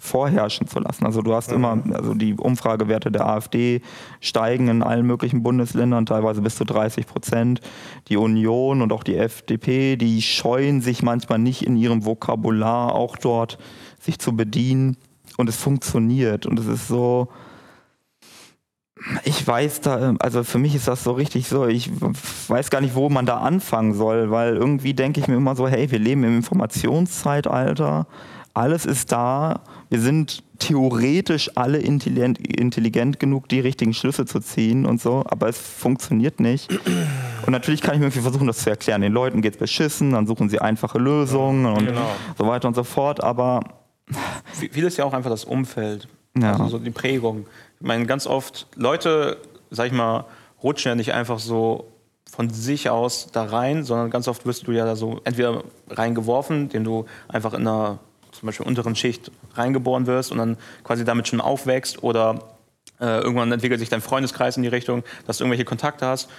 vorherrschen zu lassen. Also du hast mhm. immer, also die Umfragewerte der AfD steigen in allen möglichen Bundesländern, teilweise bis zu dreißig Prozent. Die Union und auch die F D P, die scheuen sich manchmal nicht in ihrem Vokabular auch dort sich zu bedienen. Und es funktioniert. Und es ist so, ich weiß da, also für mich ist das so richtig so, ich weiß gar nicht, wo man da anfangen soll, weil irgendwie denke ich mir immer so, hey, wir leben im Informationszeitalter, alles ist da, wir sind theoretisch alle intelligent, intelligent genug, die richtigen Schlüsse zu ziehen und so, aber es funktioniert nicht. Und natürlich kann ich mir irgendwie versuchen, das zu erklären, den Leuten geht's beschissen, dann suchen sie einfache Lösungen und genau. so weiter und so fort, aber vieles ist ja auch einfach das Umfeld, ja. also so die Prägung. Ich meine, ganz oft, Leute, sag ich mal, rutschen ja nicht einfach so von sich aus da rein, sondern ganz oft wirst du ja da so entweder reingeworfen, den du einfach in einer zum Beispiel unteren Schicht reingeboren wirst und dann quasi damit schon aufwächst oder äh, irgendwann entwickelt sich dein Freundeskreis in die Richtung, dass du irgendwelche Kontakte hast,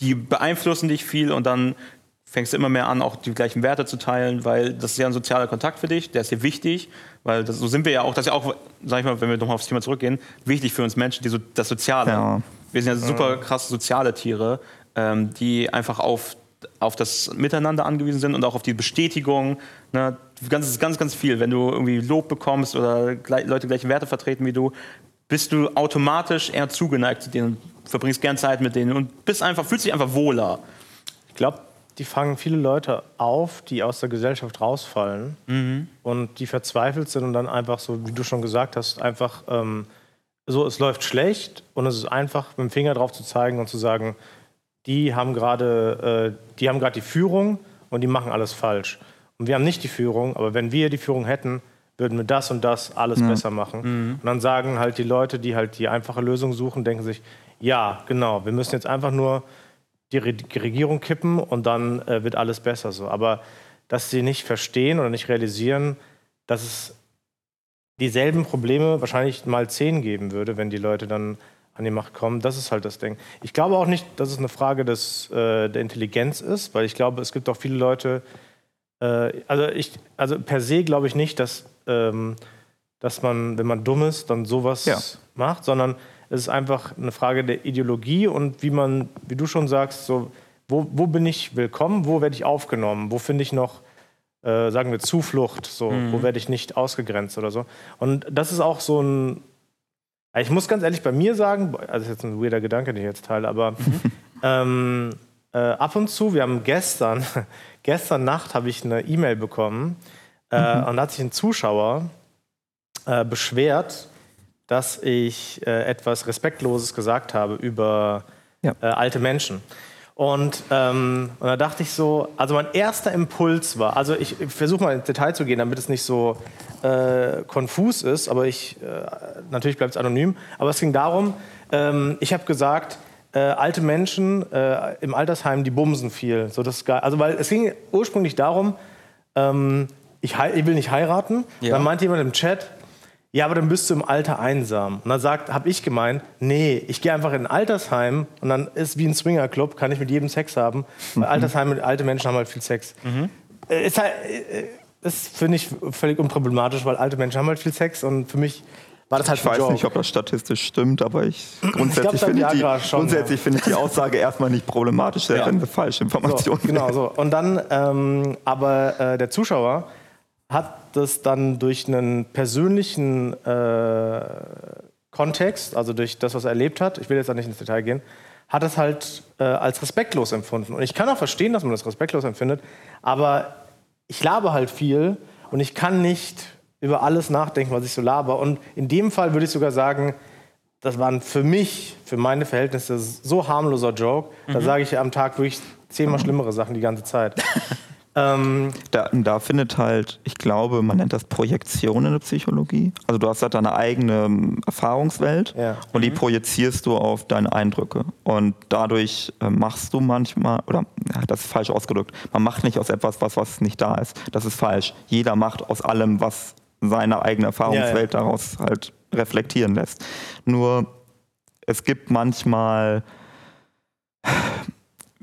die beeinflussen dich viel und dann fängst du immer mehr an, auch die gleichen Werte zu teilen, weil das ist ja ein sozialer Kontakt für dich, der ist dir wichtig, weil das, so sind wir ja auch, das ist ja auch, sag ich mal, wenn wir nochmal aufs Thema zurückgehen, wichtig für uns Menschen, die so, das Soziale. Ja. Wir sind ja super krass soziale Tiere, ähm, die einfach auf, auf das Miteinander angewiesen sind und auch auf die Bestätigung, ne, ganz, ganz, ganz viel. Wenn du irgendwie Lob bekommst oder gleich, Leute gleiche Werte vertreten wie du, bist du automatisch eher zugeneigt zu denen, verbringst gern Zeit mit denen und bist einfach, fühlst dich einfach wohler. Ich glaube, die fangen viele Leute auf, die aus der Gesellschaft rausfallen mhm. und die verzweifelt sind und dann einfach so, wie du schon gesagt hast, einfach ähm, so, es läuft schlecht und es ist einfach, mit dem Finger drauf zu zeigen und zu sagen, die haben gerade äh, die haben gerade die Führung und die machen alles falsch. Und wir haben nicht die Führung, aber wenn wir die Führung hätten, würden wir das und das alles ja. besser machen. Mhm. Und dann sagen halt die Leute, die halt die einfache Lösung suchen, denken sich, ja, genau, wir müssen jetzt einfach nur die Regierung kippen und dann äh, wird alles besser so. Aber dass sie nicht verstehen oder nicht realisieren, dass es dieselben Probleme wahrscheinlich mal zehn geben würde, wenn die Leute dann an die Macht kommen. Das ist halt das Ding. Ich glaube auch nicht, dass es eine Frage des, äh, der Intelligenz ist, weil ich glaube, es gibt auch viele Leute, äh, also, ich, also per se glaube ich nicht, dass, ähm, dass man, wenn man dumm ist, dann sowas ja. macht, sondern es ist einfach eine Frage der Ideologie und wie man, wie du schon sagst, so, wo, wo bin ich willkommen, wo werde ich aufgenommen, wo finde ich noch, äh, sagen wir, Zuflucht, so, mhm. wo werde ich nicht ausgegrenzt oder so. Und das ist auch so ein, ich muss ganz ehrlich bei mir sagen, also das ist jetzt ein weirder Gedanke, den ich jetzt teile, aber ähm, äh, ab und zu, wir haben gestern, gestern Nacht habe ich eine E-Mail bekommen äh, mhm. und da hat sich ein Zuschauer äh, beschwert, dass ich äh, etwas Respektloses gesagt habe über ja. äh, alte Menschen. Und, ähm, und da dachte ich so, also mein erster Impuls war, also ich, ich versuche mal ins Detail zu gehen, damit es nicht so äh, konfus ist, aber ich, äh, natürlich bleibt es anonym, aber es ging darum, ähm, ich habe gesagt, äh, alte Menschen äh, im Altersheim, die bumsen viel. So, das ist geil. Also weil es ging ursprünglich darum, ähm, ich, hei- ich will nicht heiraten, ja. Dann meinte jemand im Chat, ja, aber dann bist du im Alter einsam. Und dann sagt, habe ich gemeint, nee, ich gehe einfach in ein Altersheim und dann ist wie ein Swingerclub, kann ich mit jedem Sex haben. Weil mhm. Altersheime, alte Menschen haben halt viel Sex. Mhm. Ist halt, das finde ich völlig unproblematisch, weil alte Menschen haben halt viel Sex und für mich war das halt ich ein weiß Job. Nicht, ob das statistisch stimmt, aber ich grundsätzlich finde ich, glaub, die, schon, grundsätzlich ja. find ich die Aussage erstmal nicht problematisch, ja. wenn eine falsche Information so, genau so. Und dann, ähm, aber äh, der Zuschauer hat das dann durch einen persönlichen äh, Kontext, also durch das, was er erlebt hat, ich will jetzt da nicht ins Detail gehen, hat das halt äh, als respektlos empfunden. Und ich kann auch verstehen, dass man das respektlos empfindet, aber ich laber halt viel und ich kann nicht über alles nachdenken, was ich so laber. Und in dem Fall würde ich sogar sagen, das war ein für mich, für meine Verhältnisse so harmloser Joke, mhm. da sage ich am Tag wirklich zehnmal schlimmere Sachen die ganze Zeit. Ähm, da, da findet halt, ich glaube, man nennt das Projektion in der Psychologie. Also du hast halt deine eigene Erfahrungswelt ja. und mhm. die projizierst du auf deine Eindrücke. Und dadurch äh, machst du manchmal, oder ja, das ist falsch ausgedrückt, man macht nicht aus etwas, was, was nicht da ist. Das ist falsch. Jeder macht aus allem, was seine eigene Erfahrungswelt ja, ja. daraus halt reflektieren lässt. Nur es gibt manchmal...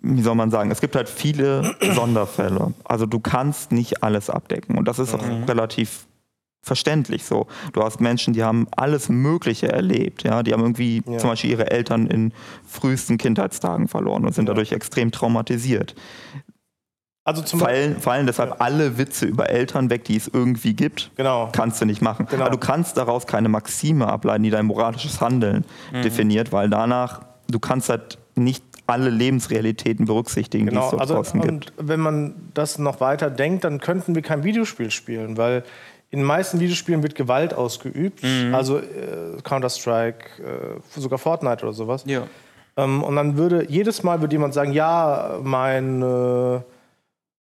Wie soll man sagen? Es gibt halt viele Sonderfälle. Also du kannst nicht alles abdecken. Und das ist auch mhm. relativ verständlich so. Du hast Menschen, die haben alles Mögliche erlebt. Ja? Die haben irgendwie ja. zum Beispiel ihre Eltern in frühesten Kindheitstagen verloren und sind ja. dadurch extrem traumatisiert. Also zum fallen, fallen deshalb ja. alle Witze über Eltern weg, die es irgendwie gibt, genau. kannst du nicht machen. Genau. Aber du kannst daraus keine Maxime ableiten, die dein moralisches Handeln mhm. definiert, weil danach, du kannst halt nicht alle Lebensrealitäten berücksichtigen, genau, die es dort also, draußen gibt. Und wenn man das noch weiter denkt, dann könnten wir kein Videospiel spielen, weil in den meisten Videospielen wird Gewalt ausgeübt, mhm. also äh, Counter-Strike, äh, sogar Fortnite oder sowas. Ja. Ähm, und dann würde, jedes Mal würde jemand sagen, ja, meine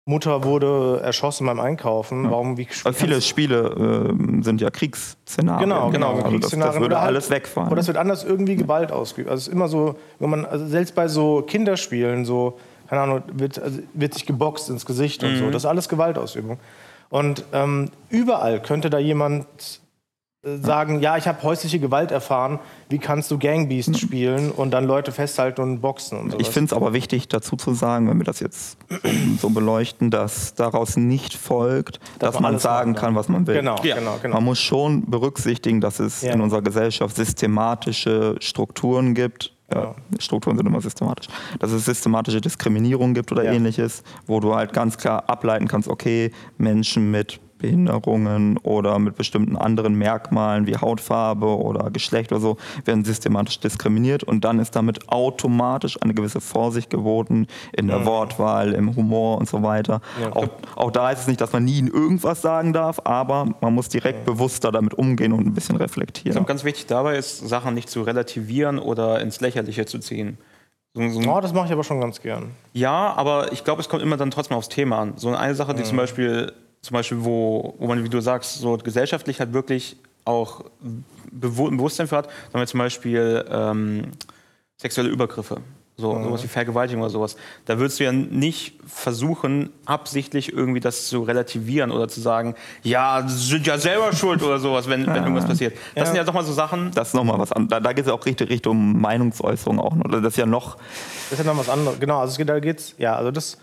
Mutter wurde erschossen beim Einkaufen. Ja. Warum, wie also viele Spiele äh, sind ja Kriegsszenarien. Genau, genau. genau. Also das, das würde alles halt, wegfallen. Aber das wird anders irgendwie Gewalt ja. ausgeübt. Also es ist immer so, wenn man, also selbst bei so Kinderspielen, so, keine Ahnung, wird, also wird sich geboxt ins Gesicht mhm. und so. Das ist alles Gewaltausübung. Und ähm, überall könnte da jemand äh, sagen, ja, ja ich habe häusliche Gewalt erfahren, wie kannst du Gang Beasts mhm. spielen und dann Leute festhalten und boxen und sowas. Ich finde es aber wichtig, dazu zu sagen, wenn wir das jetzt so beleuchten, dass daraus nicht folgt, dass, dass man sagen kann, was man will. Genau, ja. genau, genau. Man muss schon berücksichtigen, dass es ja. in unserer Gesellschaft systematische Strukturen gibt. Genau. Ja, Strukturen sind immer systematisch. Dass es systematische Diskriminierung gibt oder ja. ähnliches, wo du halt ganz klar ableiten kannst, okay, Menschen mit Behinderungen oder mit bestimmten anderen Merkmalen wie Hautfarbe oder Geschlecht oder so, werden systematisch diskriminiert und dann ist damit automatisch eine gewisse Vorsicht geboten in der mhm. Wortwahl, im Humor und so weiter. Ja. Auch, auch da heißt es nicht, dass man nie in irgendwas sagen darf, aber man muss direkt ja. bewusster damit umgehen und ein bisschen reflektieren. Ich glaube, ganz wichtig dabei ist, Sachen nicht zu relativieren oder ins Lächerliche zu ziehen. So, so oh, das mache ich aber schon ganz gern. Ja, aber ich glaube, es kommt immer dann trotzdem aufs Thema an. So eine Sache, die mhm. zum Beispiel... Zum Beispiel, wo, wo man, wie du sagst, so gesellschaftlich halt wirklich auch Bewusstsein für hat, sagen wir zum Beispiel ähm, sexuelle Übergriffe. So, mhm. sowas wie Vergewaltigung oder sowas. Da würdest du ja nicht versuchen, absichtlich irgendwie das zu relativieren oder zu sagen, ja, sie sind ja selber schuld oder sowas, wenn, ja. wenn irgendwas passiert. Das ja. sind ja nochmal so Sachen. Das ist nochmal was anderes. Da, da geht es ja auch richtig Richtung Meinungsäußerung auch. Oder das ist ja noch. Das ist ja noch was anderes. Genau, also da geht's. Ja, also das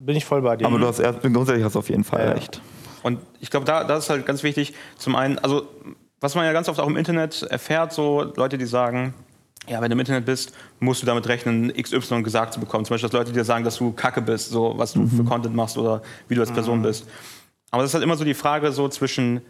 bin ich voll bei dir. Aber du hast erst, grundsätzlich hast du auf jeden Fall ja. recht. Und ich glaube, da das ist halt ganz wichtig. Zum einen, also was man ja ganz oft auch im Internet erfährt, so Leute, die sagen, ja, wenn du im Internet bist, musst du damit rechnen, X Y gesagt zu bekommen. Zum Beispiel, dass Leute dir sagen, dass du Kacke bist, so was du mhm. für Content machst oder wie du als Person mhm. bist. Aber das ist halt immer so die Frage so zwischen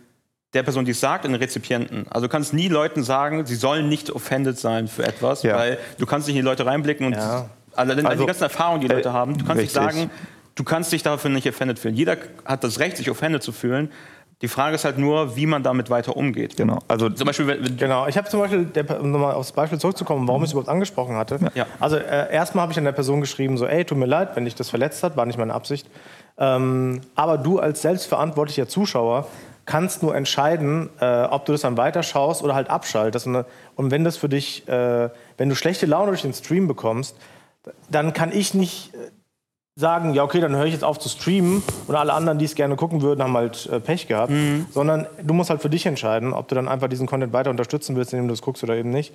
der Person, die es sagt, und den Rezipienten. Also du kannst nie Leuten sagen, sie sollen nicht offended sein für etwas, ja. weil du kannst nicht in die Leute reinblicken und ja. also, also die ganzen Erfahrungen, die, die Leute äh, haben, du kannst richtig. nicht sagen, du kannst dich dafür nicht offended fühlen. Jeder hat das Recht, sich offended zu fühlen. Die Frage ist halt nur, wie man damit weiter umgeht. Genau. Also zum Beispiel, wenn, wenn genau. Ich habe zum Beispiel, der, um nochmal aufs Beispiel zurückzukommen, warum ich es überhaupt angesprochen hatte. Ja. Also äh, erstmal habe ich an der Person geschrieben, so, ey, tut mir leid, wenn dich das verletzt hat, war nicht meine Absicht. Ähm, aber du als selbstverantwortlicher Zuschauer kannst nur entscheiden, äh, ob du das dann weiterschaust oder halt abschaltest. Und, und wenn das für dich, äh, wenn du schlechte Laune durch den Stream bekommst, dann kann ich nicht sagen, ja okay, dann höre ich jetzt auf zu streamen und alle anderen, die es gerne gucken würden, haben halt äh, Pech gehabt, mhm. sondern du musst halt für dich entscheiden, ob du dann einfach diesen Content weiter unterstützen willst, indem du es guckst oder eben nicht.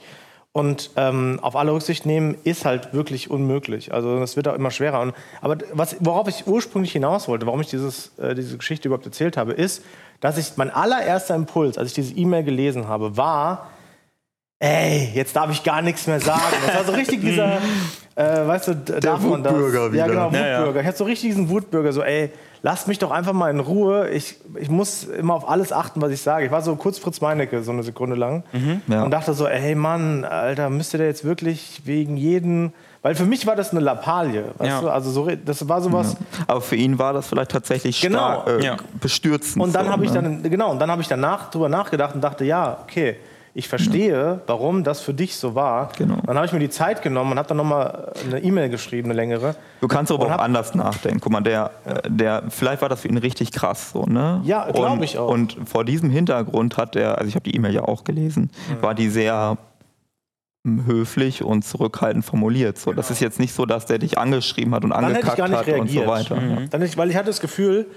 Und ähm, auf alle Rücksicht nehmen ist halt wirklich unmöglich. Also das wird auch immer schwerer. Und, aber was, worauf ich ursprünglich hinaus wollte, warum ich dieses, äh, diese Geschichte überhaupt erzählt habe, ist, dass ich mein allererster Impuls, als ich diese E-Mail gelesen habe, war, ey, jetzt darf ich gar nichts mehr sagen. Das war so richtig dieser, äh, weißt du, der darf man das? Wieder. Ja, genau, Wutbürger. Ja, ja. Ich hatte so richtig diesen Wutbürger, so ey, lasst mich doch einfach mal in Ruhe. Ich, ich muss immer auf alles achten, was ich sage. Ich war so kurz Fritz Meinecke, so eine Sekunde lang. Mhm, ja. Und dachte so, ey Mann, Alter, müsst ihr da jetzt wirklich wegen jeden... Weil für mich war das eine Lappalie, weißt ja. du? Also so, das war sowas... Ja. Aber für ihn war das vielleicht tatsächlich genau. stark, äh, ja. bestürzend. Und dann so, habe ich, ne? genau, dann hab ich danach drüber nachgedacht und dachte, ja, okay, ich verstehe, ja. warum das für dich so war. Genau. Dann habe ich mir die Zeit genommen und habe dann nochmal eine E-Mail geschrieben, eine längere. Du kannst aber und auch anders nachdenken. Guck mal, der, ja. der, vielleicht war das für ihn richtig krass. So, ne? Ja, glaube ich auch. Und vor diesem Hintergrund hat der, also ich habe die E-Mail ja auch gelesen, mhm. war die sehr höflich und zurückhaltend formuliert. So, das ist jetzt nicht so, dass der dich angeschrieben hat und dann angekackt hat reagiert. Und so weiter. Mhm. Dann, weil ich hatte das Gefühl,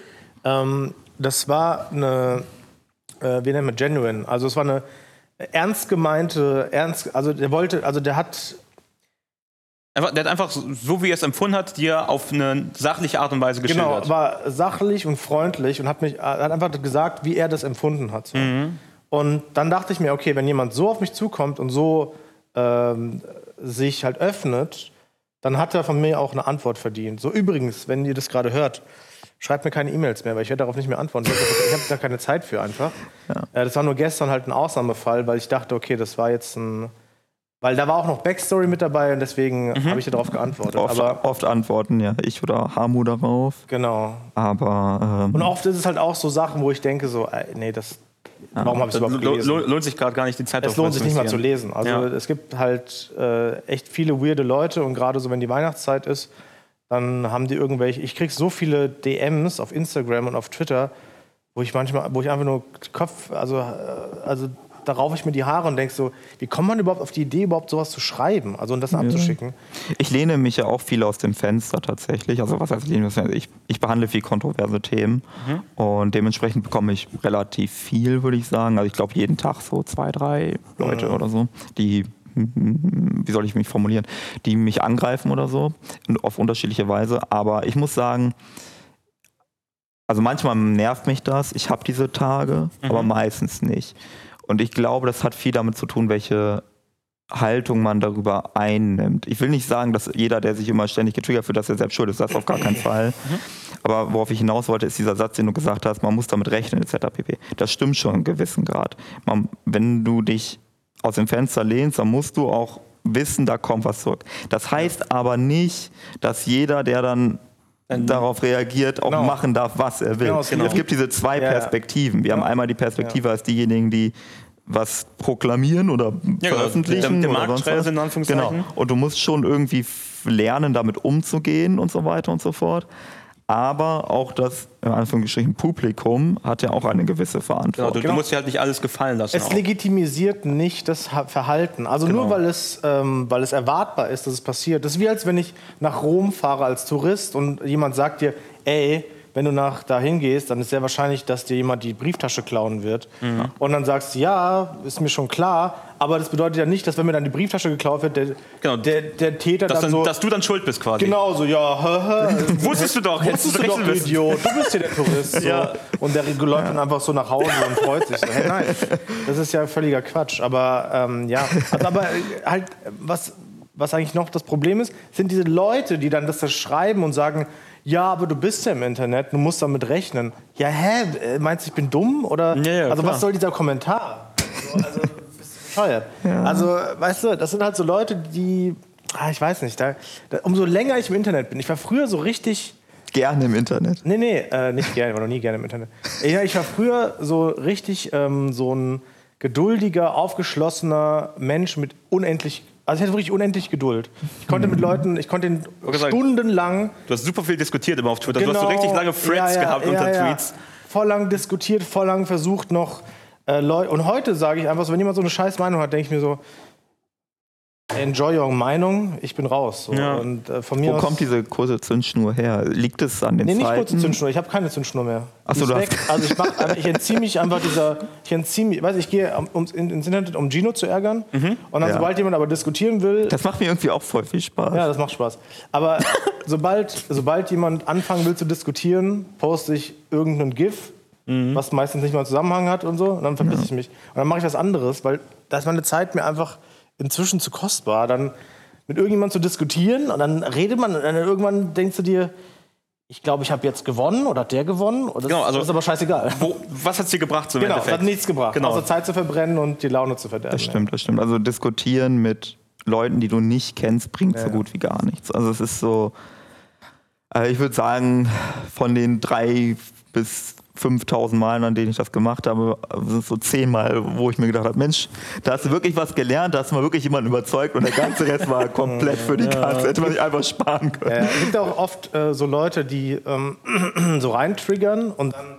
ähm, das war eine, äh, wie nennen wir, genuine. Also es war eine ernst gemeinte, ernst, also der wollte, also der hat... Einfach, der hat einfach, so wie er es empfunden hat, dir auf eine sachliche Art und Weise geschildert. Genau, war sachlich und freundlich und hat mich hat einfach gesagt, wie er das empfunden hat. So. Mhm. Und dann dachte ich mir, okay, wenn jemand so auf mich zukommt und so ähm, sich halt öffnet, dann hat er von mir auch eine Antwort verdient. So, übrigens, wenn ihr das gerade hört, schreibt mir keine E-Mails mehr, weil ich werde darauf nicht mehr antworten. Ich habe da keine Zeit für einfach. Ja. Das war nur gestern halt ein Ausnahmefall, weil ich dachte, okay, das war jetzt ein... Weil da war auch noch Backstory mit dabei und deswegen mhm. habe ich darauf geantwortet. Oft, aber oft antworten, ja. Ich oder Hamu darauf. Genau. Aber... Ähm, und oft ist es halt auch so Sachen, wo ich denke so, nee, das... Ja. Warum habe ich es überhaupt gelesen? Lo- lohnt sich gerade gar nicht, die Zeit drauf zu investieren. Es lohnt sich nicht mal zu lesen. Also ja. es gibt halt äh, echt viele weirde Leute und gerade so, wenn die Weihnachtszeit ist, dann haben die irgendwelche, ich krieg so viele D Ms auf Instagram und auf Twitter, wo ich manchmal, wo ich einfach nur Kopf, also, also da raufe ich mir die Haare und denke so, wie kommt man überhaupt auf die Idee, überhaupt sowas zu schreiben, also und das ja. abzuschicken? Ich lehne mich ja auch viel aus dem Fenster tatsächlich, also was heißt lehne mich aus dem Fenster? Ich, ich behandle viel kontroverse Themen mhm. und dementsprechend bekomme ich relativ viel, würde ich sagen, also ich glaube jeden Tag so zwei, drei Leute mhm. oder so, die... wie soll ich mich formulieren, die mich angreifen oder so, auf unterschiedliche Weise. Aber ich muss sagen, also manchmal nervt mich das, ich habe diese Tage, mhm. aber meistens nicht. Und ich glaube, das hat viel damit zu tun, welche Haltung man darüber einnimmt. Ich will nicht sagen, dass jeder, der sich immer ständig getriggert fühlt, dass er selbst schuld ist, das auf gar keinen Fall. Mhm. Aber worauf ich hinaus wollte, ist dieser Satz, den du gesagt hast, man muss damit rechnen, et cetera pp. Das stimmt schon in gewissem Grad. Man, wenn du dich aus dem Fenster lehnst, dann musst du auch wissen, da kommt was zurück. Das heißt ja. aber nicht, dass jeder, der dann ähm, darauf reagiert, auch genau. machen darf, was er will. Genau, genau. Es gibt diese zwei ja, Perspektiven. Wir ja. haben einmal die Perspektive ja. als diejenigen, die was proklamieren oder ja, veröffentlichen. Der, der oder sonst was. In Anführungszeichen. Genau. Und du musst schon irgendwie lernen, damit umzugehen und so weiter und so fort. aber auch das, in Anführungsstrichen, Publikum hat ja auch eine gewisse Verantwortung. Genau, du, du musst dir halt nicht alles gefallen lassen. Es auch. legitimisiert nicht das Verhalten. Also genau. nur, weil es, ähm, weil es erwartbar ist, dass es passiert. Das ist wie, als wenn ich nach Rom fahre als Tourist und jemand sagt dir, ey, wenn du nach dahin gehst, dann ist sehr wahrscheinlich, dass dir jemand die Brieftasche klauen wird. Mhm. Und dann sagst du, ja, ist mir schon klar. Aber das bedeutet ja nicht, dass wenn mir dann die Brieftasche geklaut wird, der, genau. der, der Täter dass dann, dann so... Dass du dann schuld bist quasi. Genau, so, ja. Wusstest du doch, jetzt wusstest du doch, du Idiot. Du bist hier der Tourist. So. Ja. Und der läuft ja. dann einfach so nach Hause und freut sich. So, hey, nein, das ist ja völliger Quatsch. Aber ähm, ja, also, aber halt, was, was eigentlich noch das Problem ist, sind diese Leute, die dann das da schreiben und sagen... Ja, aber du bist ja im Internet, du musst damit rechnen. Ja, hä? Meinst du, ich bin dumm? Oder? Ja, ja, also, klar. Was soll dieser Kommentar? Also, also bist du bescheuert. Ja. Also, weißt du, das sind halt so Leute, die. Ah, ich weiß nicht. Da, da, umso länger ich im Internet bin. Ich war früher so richtig. Gerne im Internet? Nee, nee, äh, nicht gerne. Ich war noch nie gerne im Internet. Ja, ich war früher so richtig ähm, so ein geduldiger, aufgeschlossener Mensch mit unendlich. Also ich hatte wirklich unendlich Geduld. Ich konnte mit Leuten, ich konnte den stundenlang... Du hast super viel diskutiert immer auf Twitter. Genau, du hast so richtig lange Threads ja, ja, gehabt ja, unter ja. Tweets. Voll lang diskutiert, voll lang versucht noch äh, Leute... Und heute sage ich einfach so, wenn jemand so eine scheiß Meinung hat, denke ich mir so... Enjoy your Meinung, ich bin raus. So. Ja. Und, äh, von mir Wo kommt diese kurze Zündschnur her? Liegt es an den Zeiten? Nee, nicht kurze Zündschnur, ich habe keine Zündschnur mehr. Ach so, du hast... Also ich, mach, ich entziehe mich einfach dieser... Ich entziehe mich... Weiß ich, ich gehe ums, ins Internet, um Gino zu ärgern. Mhm. Und dann, ja. sobald jemand aber diskutieren will... Das macht mir irgendwie auch voll viel Spaß. Ja, das macht Spaß. Aber sobald, sobald jemand anfangen will zu diskutieren, poste ich irgendeinen GIF, mhm. was meistens nicht mal einen Zusammenhang hat und so. Und dann verpiss ja. ich mich. Und dann mache ich was anderes, weil da ist meine Zeit mir einfach... inzwischen zu kostbar, dann mit irgendjemandem zu diskutieren und dann redet man und dann irgendwann denkst du dir, ich glaube, ich habe jetzt gewonnen oder hat der gewonnen oder das, genau, also, das ist aber scheißegal. Wo, was hat's dir gebracht zum genau, Endeffekt? Genau, hat nichts gebracht, genau. außer Zeit zu verbrennen und die Laune zu verderben. Das stimmt, das stimmt. Also diskutieren mit Leuten, die du nicht kennst, bringt ja, so gut wie gar nichts. Also es ist so, ich würde sagen, von den drei bis fünftausend Malen, an denen ich das gemacht habe, sind so zehnmal, wo ich mir gedacht habe, Mensch, da hast du wirklich was gelernt, da hast du mal wirklich jemanden überzeugt und der ganze Rest war komplett für die Katze. Hätte man sich einfach sparen können. Ja, es gibt auch oft äh, so Leute, die ähm, so reintriggern und dann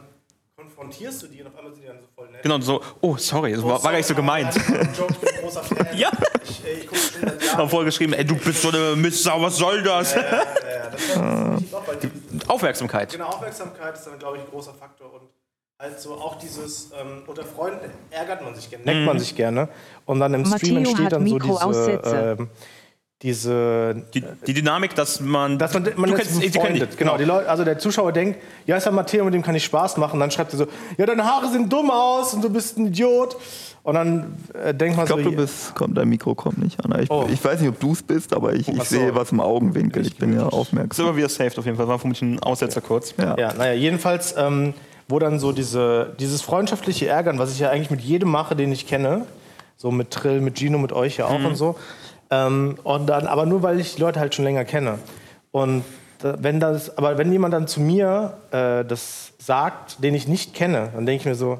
konfrontierst du die und auf einmal sind die dann so voll nett. Genau, so, oh, sorry, das oh, war sorry, gar nicht so gemeint. Ich bin großer Fan. Ja. Ich, ey, ich gucke schon seit Jahren. Haben vorher geschrieben, ey, du bist so eine Mistsau, was soll das? Ja, ja, ja, ja. Das war, das auch, die, Aufmerksamkeit. Genau, Aufmerksamkeit ist dann, glaube ich, ein großer Faktor. Und also auch dieses, ähm, unter Freunden ärgert man sich gerne, neckt mhm. man sich gerne. Und dann im Stream entsteht dann so diese... Ähm, diese die, die Dynamik, dass man... Dass man, man das befreundet. Genau, die Leute, also der Zuschauer denkt, ja, ist ja Matteo, mit dem kann ich Spaß machen. Dann schreibt er so, ja, deine Haare sehen dumm aus und du bist ein Idiot. Und dann äh, denkt man so... Ich glaube, so, du bist... Komm, dein Mikro kommt nicht an. Ich, oh. ich weiß nicht, ob du es bist, aber ich, oh, ich sehe was im Augenwinkel. Ich, ich bin ja aufmerksam. So, wir saved auf jeden Fall. War für mich ein Aussetzer okay. kurz. Ja, ja naja, jedenfalls, ähm, wo dann so diese, dieses freundschaftliche Ärgern, was ich ja eigentlich mit jedem mache, den ich kenne, so mit Trill, mit Gino, mit euch ja auch mhm. und so... Ähm, und dann, aber nur, weil ich die Leute halt schon länger kenne. Und da, wenn das, aber wenn jemand dann zu mir äh, das sagt, den ich nicht kenne, dann denke ich mir so,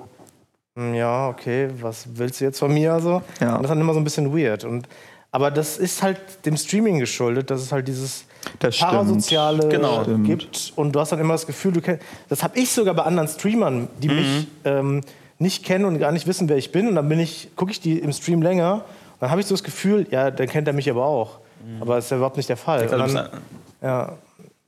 ja, okay, was willst du jetzt von mir? So. Ja. Und das ist dann immer so ein bisschen weird. Und, aber das ist halt dem Streaming geschuldet, dass es halt dieses das Parasoziale genau. gibt. Und du hast dann immer das Gefühl, du kennst, das habe ich sogar bei anderen Streamern, die mhm. mich ähm, nicht kennen und gar nicht wissen, wer ich bin. Und dann bin ich, gucke ich die im Stream länger. Dann habe ich so das Gefühl, ja, dann kennt er mich aber auch. Aber das ist ja überhaupt nicht der Fall. Dann, ja,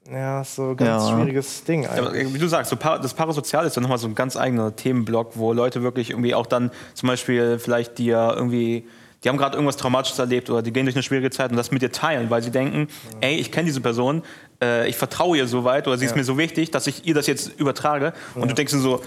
ja, so ein ganz ja. schwieriges Ding eigentlich. Ja, wie du sagst, so Par- das Parasoziale ist ja nochmal so ein ganz eigener Themenblock, wo Leute wirklich irgendwie auch dann zum Beispiel vielleicht dir irgendwie... Die haben gerade irgendwas Traumatisches erlebt oder die gehen durch eine schwierige Zeit und das mit dir teilen, weil sie denken, ey, ich kenne diese Person, äh, ich vertraue ihr so weit oder sie ja. ist mir so wichtig, dass ich ihr das jetzt übertrage. Und ja. du denkst so...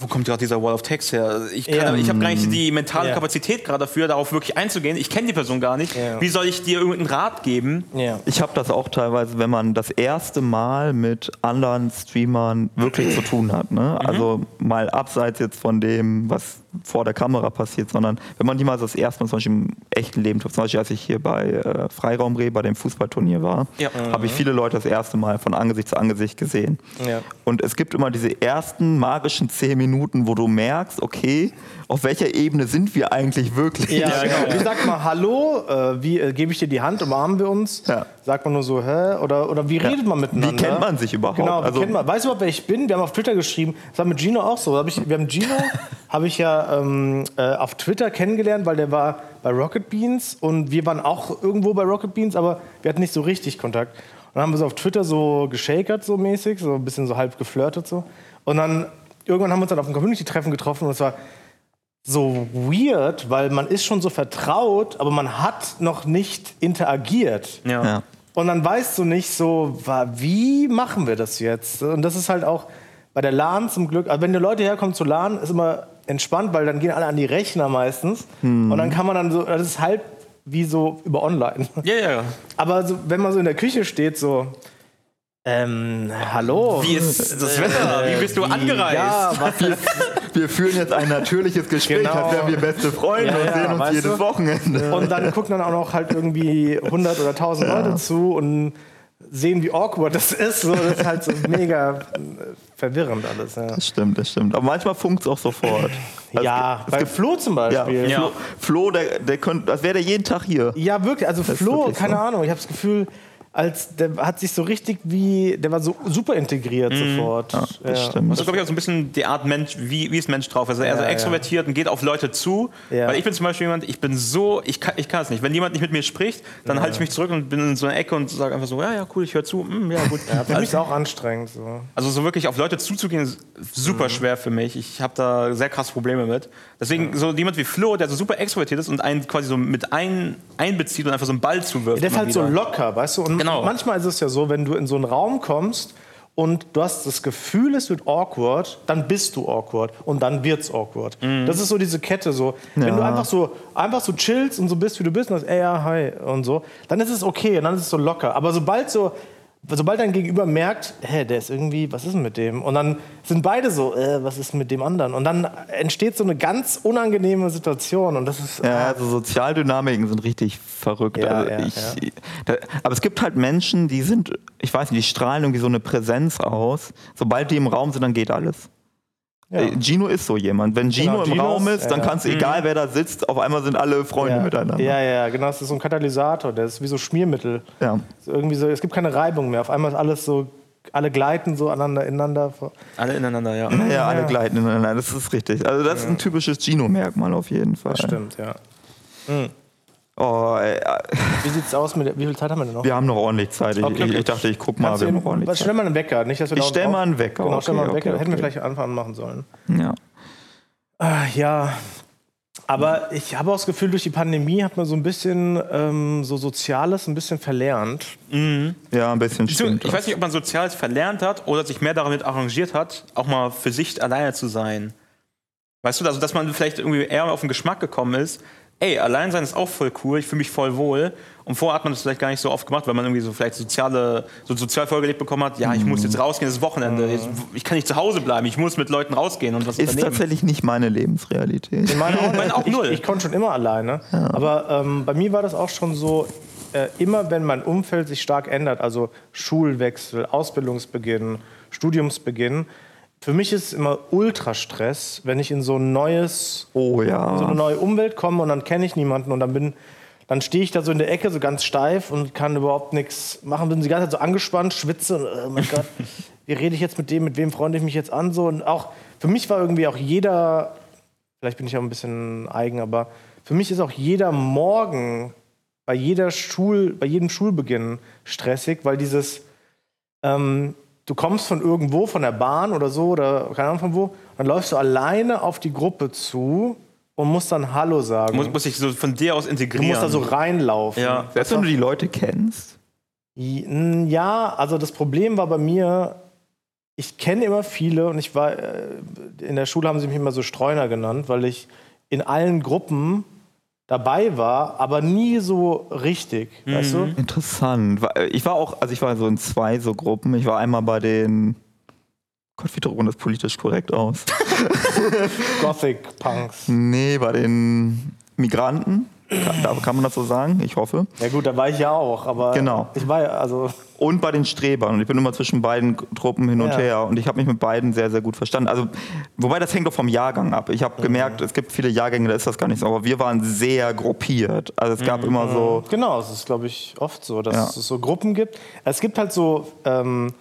Wo kommt gerade dieser Wall of Text her? Ich, ja. ich habe gar nicht die mentale ja. Kapazität gerade dafür, darauf wirklich einzugehen. Ich kenne die Person gar nicht. Ja. Wie soll ich dir irgendeinen Rat geben? Ja. Ich habe das auch teilweise, wenn man das erste Mal mit anderen Streamern wirklich zu tun hat. Ne? Mhm. Also mal abseits jetzt von dem, was vor der Kamera passiert, sondern wenn man die mal das erste Mal zum Beispiel im echten Leben trifft. Zum Beispiel, als ich hier bei äh, Freiraum Reh bei dem Fußballturnier war, ja. mhm. habe ich viele Leute das erste Mal von Angesicht zu Angesicht gesehen. Ja. Und es gibt immer diese ersten magischen zehn Minuten, wo du merkst, okay, auf welcher Ebene sind wir eigentlich wirklich? Ja, genau. Ich sag mal Hallo, äh, wie äh, gebe ich dir die Hand, umarmen wir uns? Ja. Sagt man nur so, hä? Oder, oder wie redet ja. man miteinander? Wie kennt man sich überhaupt? Genau, also, kennt man? Weißt du überhaupt, wer ich bin? Wir haben auf Twitter geschrieben, das war mit Gino auch so. Hab ich, wir haben Gino... habe ich ja ähm, äh, auf Twitter kennengelernt, weil der war bei Rocket Beans und wir waren auch irgendwo bei Rocket Beans, aber wir hatten nicht so richtig Kontakt. Und dann haben wir so auf Twitter so geschakert, so mäßig, so ein bisschen so halb geflirtet so. Und dann irgendwann haben wir uns dann auf einem Community-Treffen getroffen und es war so weird, weil man ist schon so vertraut, aber man hat noch nicht interagiert. Ja. Ja. Und dann weißt du nicht so, wie machen wir das jetzt? Und das ist halt auch bei der LAN zum Glück, also wenn die Leute herkommen zu LAN, ist immer entspannt, weil dann gehen alle an die Rechner meistens. Hm. Und dann kann man dann so, das ist halt wie so über online. Ja, yeah, ja. Yeah. Aber so, wenn man so in der Küche steht, so, ähm, hallo. Wie ist das Wetter? Äh, wie bist du wie, angereist? Ja, was ist? Wir führen jetzt ein natürliches Gespräch, genau. Als wären wir beste Freunde ja, und sehen ja, uns jedes du? Wochenende. Und dann gucken dann auch noch halt irgendwie hundert oder tausend ja. Leute zu und sehen, wie awkward das ist. So, das ist halt so mega verwirrend alles. Ja. Das stimmt, das stimmt. Aber manchmal funkt es auch sofort. Also ja, es gibt, bei es gibt Flo zum Beispiel. Ja, ja. Flo, Flo, der, der könnte, als wäre der jeden Tag hier. Ja, wirklich. Also das Flo, wirklich keine so. Ahnung, ich habe das Gefühl, als der hat sich so richtig wie, der war so super integriert mhm. sofort. Ja, das ja. stimmt. Das ist, glaube ich, auch so ein bisschen die Art Mensch, wie, wie ist Mensch drauf? Also er ja, so extrovertiert ja. und geht auf Leute zu. Ja. Weil ich bin zum Beispiel jemand, ich bin so, ich kann, ich kann es nicht. Wenn jemand nicht mit mir spricht, dann ja. halte ich mich zurück und bin in so einer Ecke und sage einfach so, ja, ja, cool, ich höre zu. Mm, ja, gut. Ja, für mich ist auch anstrengend. So. Also so wirklich auf Leute zuzugehen, ist super mhm. schwer für mich. Ich habe da sehr krasse Probleme mit. Deswegen ja. so jemand wie Flo, der so super extrovertiert ist und einen quasi so mit ein, einbezieht und einfach so einen Ball zuwirft. Der ist halt wieder so locker, weißt du? Und genau. Manchmal ist es ja so, wenn du in so einen Raum kommst und du hast das Gefühl, es wird awkward, dann bist du awkward und dann wird's awkward. Mhm. Das ist so diese Kette so. Ja. Wenn du einfach so, einfach so chillst und so bist, wie du bist und sagst, ey, ja, hi und so, dann ist es okay und dann ist es so locker. Aber sobald so, sobald dein Gegenüber merkt, hä, der ist irgendwie, was ist denn mit dem? Und dann sind beide so, äh, was ist mit dem anderen? Und dann entsteht so eine ganz unangenehme Situation und das ist... Äh ja, also Sozialdynamiken sind richtig verrückt. Ja, also ja, ich, ja. Da, aber es gibt halt Menschen, die sind, ich weiß nicht, die strahlen irgendwie so eine Präsenz aus. Sobald die im Raum sind, dann geht alles. Ja. Gino ist so jemand. Wenn Gino genau, im Ginos, Raum ist, dann ja. kannst du, egal wer da sitzt, auf einmal sind alle Freunde ja. miteinander. Ja, ja, genau. Das ist so ein Katalysator. Das ist wie so Schmiermittel. Ja. So irgendwie so, es gibt keine Reibung mehr. Auf einmal ist alles so, alle gleiten so aneinander, ineinander. Alle ineinander, ja. Ja, ja. alle gleiten ineinander. Das ist richtig. Also das ja. ist ein typisches Gino-Merkmal auf jeden Fall. Das stimmt, ja. Mhm. Oh, ey. Wie sieht's aus mit, wie viel Zeit haben wir denn noch? Wir haben noch ordentlich Zeit. Ich, okay, ich, ich dachte, ich guck mal, wir haben noch ordentlich Zeit. Stell mal einen Wecker, nicht, dass wir Ich stell mal einen Wecker. Genau, okay, stell mal einen Wecker. Okay, okay. Hätten wir vielleicht anfangen machen sollen. Ja. Ah, ja. Aber ich habe auch das Gefühl, durch die Pandemie hat man so ein bisschen ähm, so Soziales ein bisschen verlernt. Mhm. Ja, ein bisschen stimmt. Ich weiß nicht, ob man Soziales verlernt hat oder sich mehr damit arrangiert hat, auch mal für sich alleine zu sein. Weißt du, also, dass man vielleicht irgendwie eher auf den Geschmack gekommen ist, ey, Alleinsein ist auch voll cool, ich fühle mich voll wohl. Und vorher hat man das vielleicht gar nicht so oft gemacht, weil man irgendwie so vielleicht soziale, so sozial vorgelebt bekommen hat, ja, ich muss jetzt rausgehen, das ist Wochenende, ich, ich kann nicht zu Hause bleiben, ich muss mit Leuten rausgehen und was ist unternehmen. Ist tatsächlich nicht meine Lebensrealität. Ich meine auch, meine auch null. Ich, ich konnte schon immer alleine, ja. aber ähm, bei mir war das auch schon so, äh, immer wenn mein Umfeld sich stark ändert, also Schulwechsel, Ausbildungsbeginn, Studiumsbeginn, für mich ist es immer Ultrastress, wenn ich in so ein neues, oh, ja. so eine neue Umwelt komme und dann kenne ich niemanden und dann bin, dann stehe ich da so in der Ecke so ganz steif und kann überhaupt nichts machen, bin die ganze Zeit so angespannt, schwitze und oh mein Gott, wie rede ich jetzt mit dem, mit wem freunde ich mich jetzt an so und auch für mich war irgendwie auch jeder, vielleicht bin ich auch ein bisschen eigen, aber für mich ist auch jeder Morgen bei jeder Schul, bei jedem Schulbeginn stressig, weil dieses ähm, du kommst von irgendwo, von der Bahn oder so, oder keine Ahnung von wo, dann läufst du alleine auf die Gruppe zu und musst dann Hallo sagen. Muss, muss ich so von dir aus integrieren. Du musst da so reinlaufen. Ja. Selbst wenn du die Leute kennst? Ja, also das Problem war bei mir, ich kenne immer viele und ich war, in der Schule haben sie mich immer so Streuner genannt, weil ich in allen Gruppen dabei war, aber nie so richtig, mhm. weißt du? Interessant. Ich war auch, also ich war so in zwei so Gruppen. Ich war einmal bei den Gott, wie drückt man das politisch korrekt aus? Gothic-Punks. Nee, bei den Migranten. Kann, da kann man das so sagen, ich hoffe. Ja gut, da war ich ja auch, aber genau. Ich war ja, also... Und bei den Strebern. Und ich bin immer zwischen beiden Truppen hin und ja. her. Und ich habe mich mit beiden sehr, sehr gut verstanden. Also, wobei, das hängt doch vom Jahrgang ab. Ich habe mhm. gemerkt, es gibt viele Jahrgänge, da ist das gar nicht so. Aber wir waren sehr gruppiert. Also es gab mhm. immer so... Genau, es ist, glaube ich, oft so, dass ja. es so Gruppen gibt. Es gibt halt so... Ähm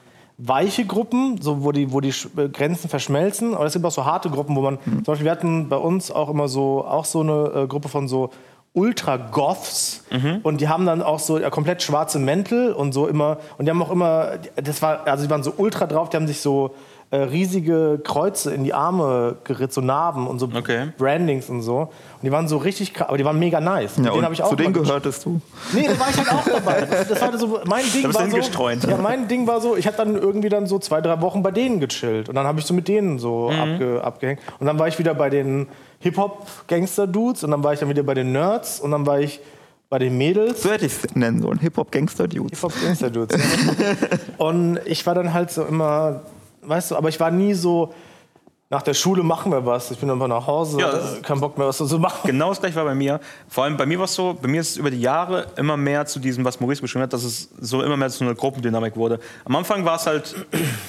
weiche Gruppen, so wo die, wo die Grenzen verschmelzen, aber es gibt auch so harte Gruppen, wo man, mhm. zum Beispiel, wir hatten bei uns auch immer so, auch so eine äh, Gruppe von so Ultra-Goths mhm. und die haben dann auch so komplett schwarze Mäntel und so immer, und die haben auch immer, das war, also die waren so ultra drauf, die haben sich so äh, riesige Kreuze in die Arme geritzt, so Narben und so okay. Brandings und so. Und die waren so richtig krass, aber die waren mega nice. Ja, den hab ich auch zu denen gehörtest du? Nee, da war ich halt auch dabei. Das, das war so, mein Ding da war so, ja, mein Ding war so, ich hab dann irgendwie dann so zwei, drei Wochen bei denen gechillt. Und dann habe ich so mit denen so mhm. abge, abgehängt. Und dann war ich wieder bei den Hip-Hop-Gangster-Dudes und dann war ich dann wieder bei den Nerds und dann war ich bei den Mädels. So hätte ich es nennen sollen, Hip-Hop-Gangster-Dudes. Hip-Hop-Gangster-Dudes, ja. Und ich war dann halt so immer, weißt du, aber ich war nie so... Nach der Schule machen wir was. Ich bin einfach nach Hause, ja, kein Bock mehr, was zu so machen. Genau das Gleiche war bei mir. Vor allem bei mir war es so, bei mir ist es über die Jahre immer mehr zu diesem, was Maurice beschrieben hat, dass es so immer mehr zu einer Gruppendynamik wurde. Am Anfang war es halt,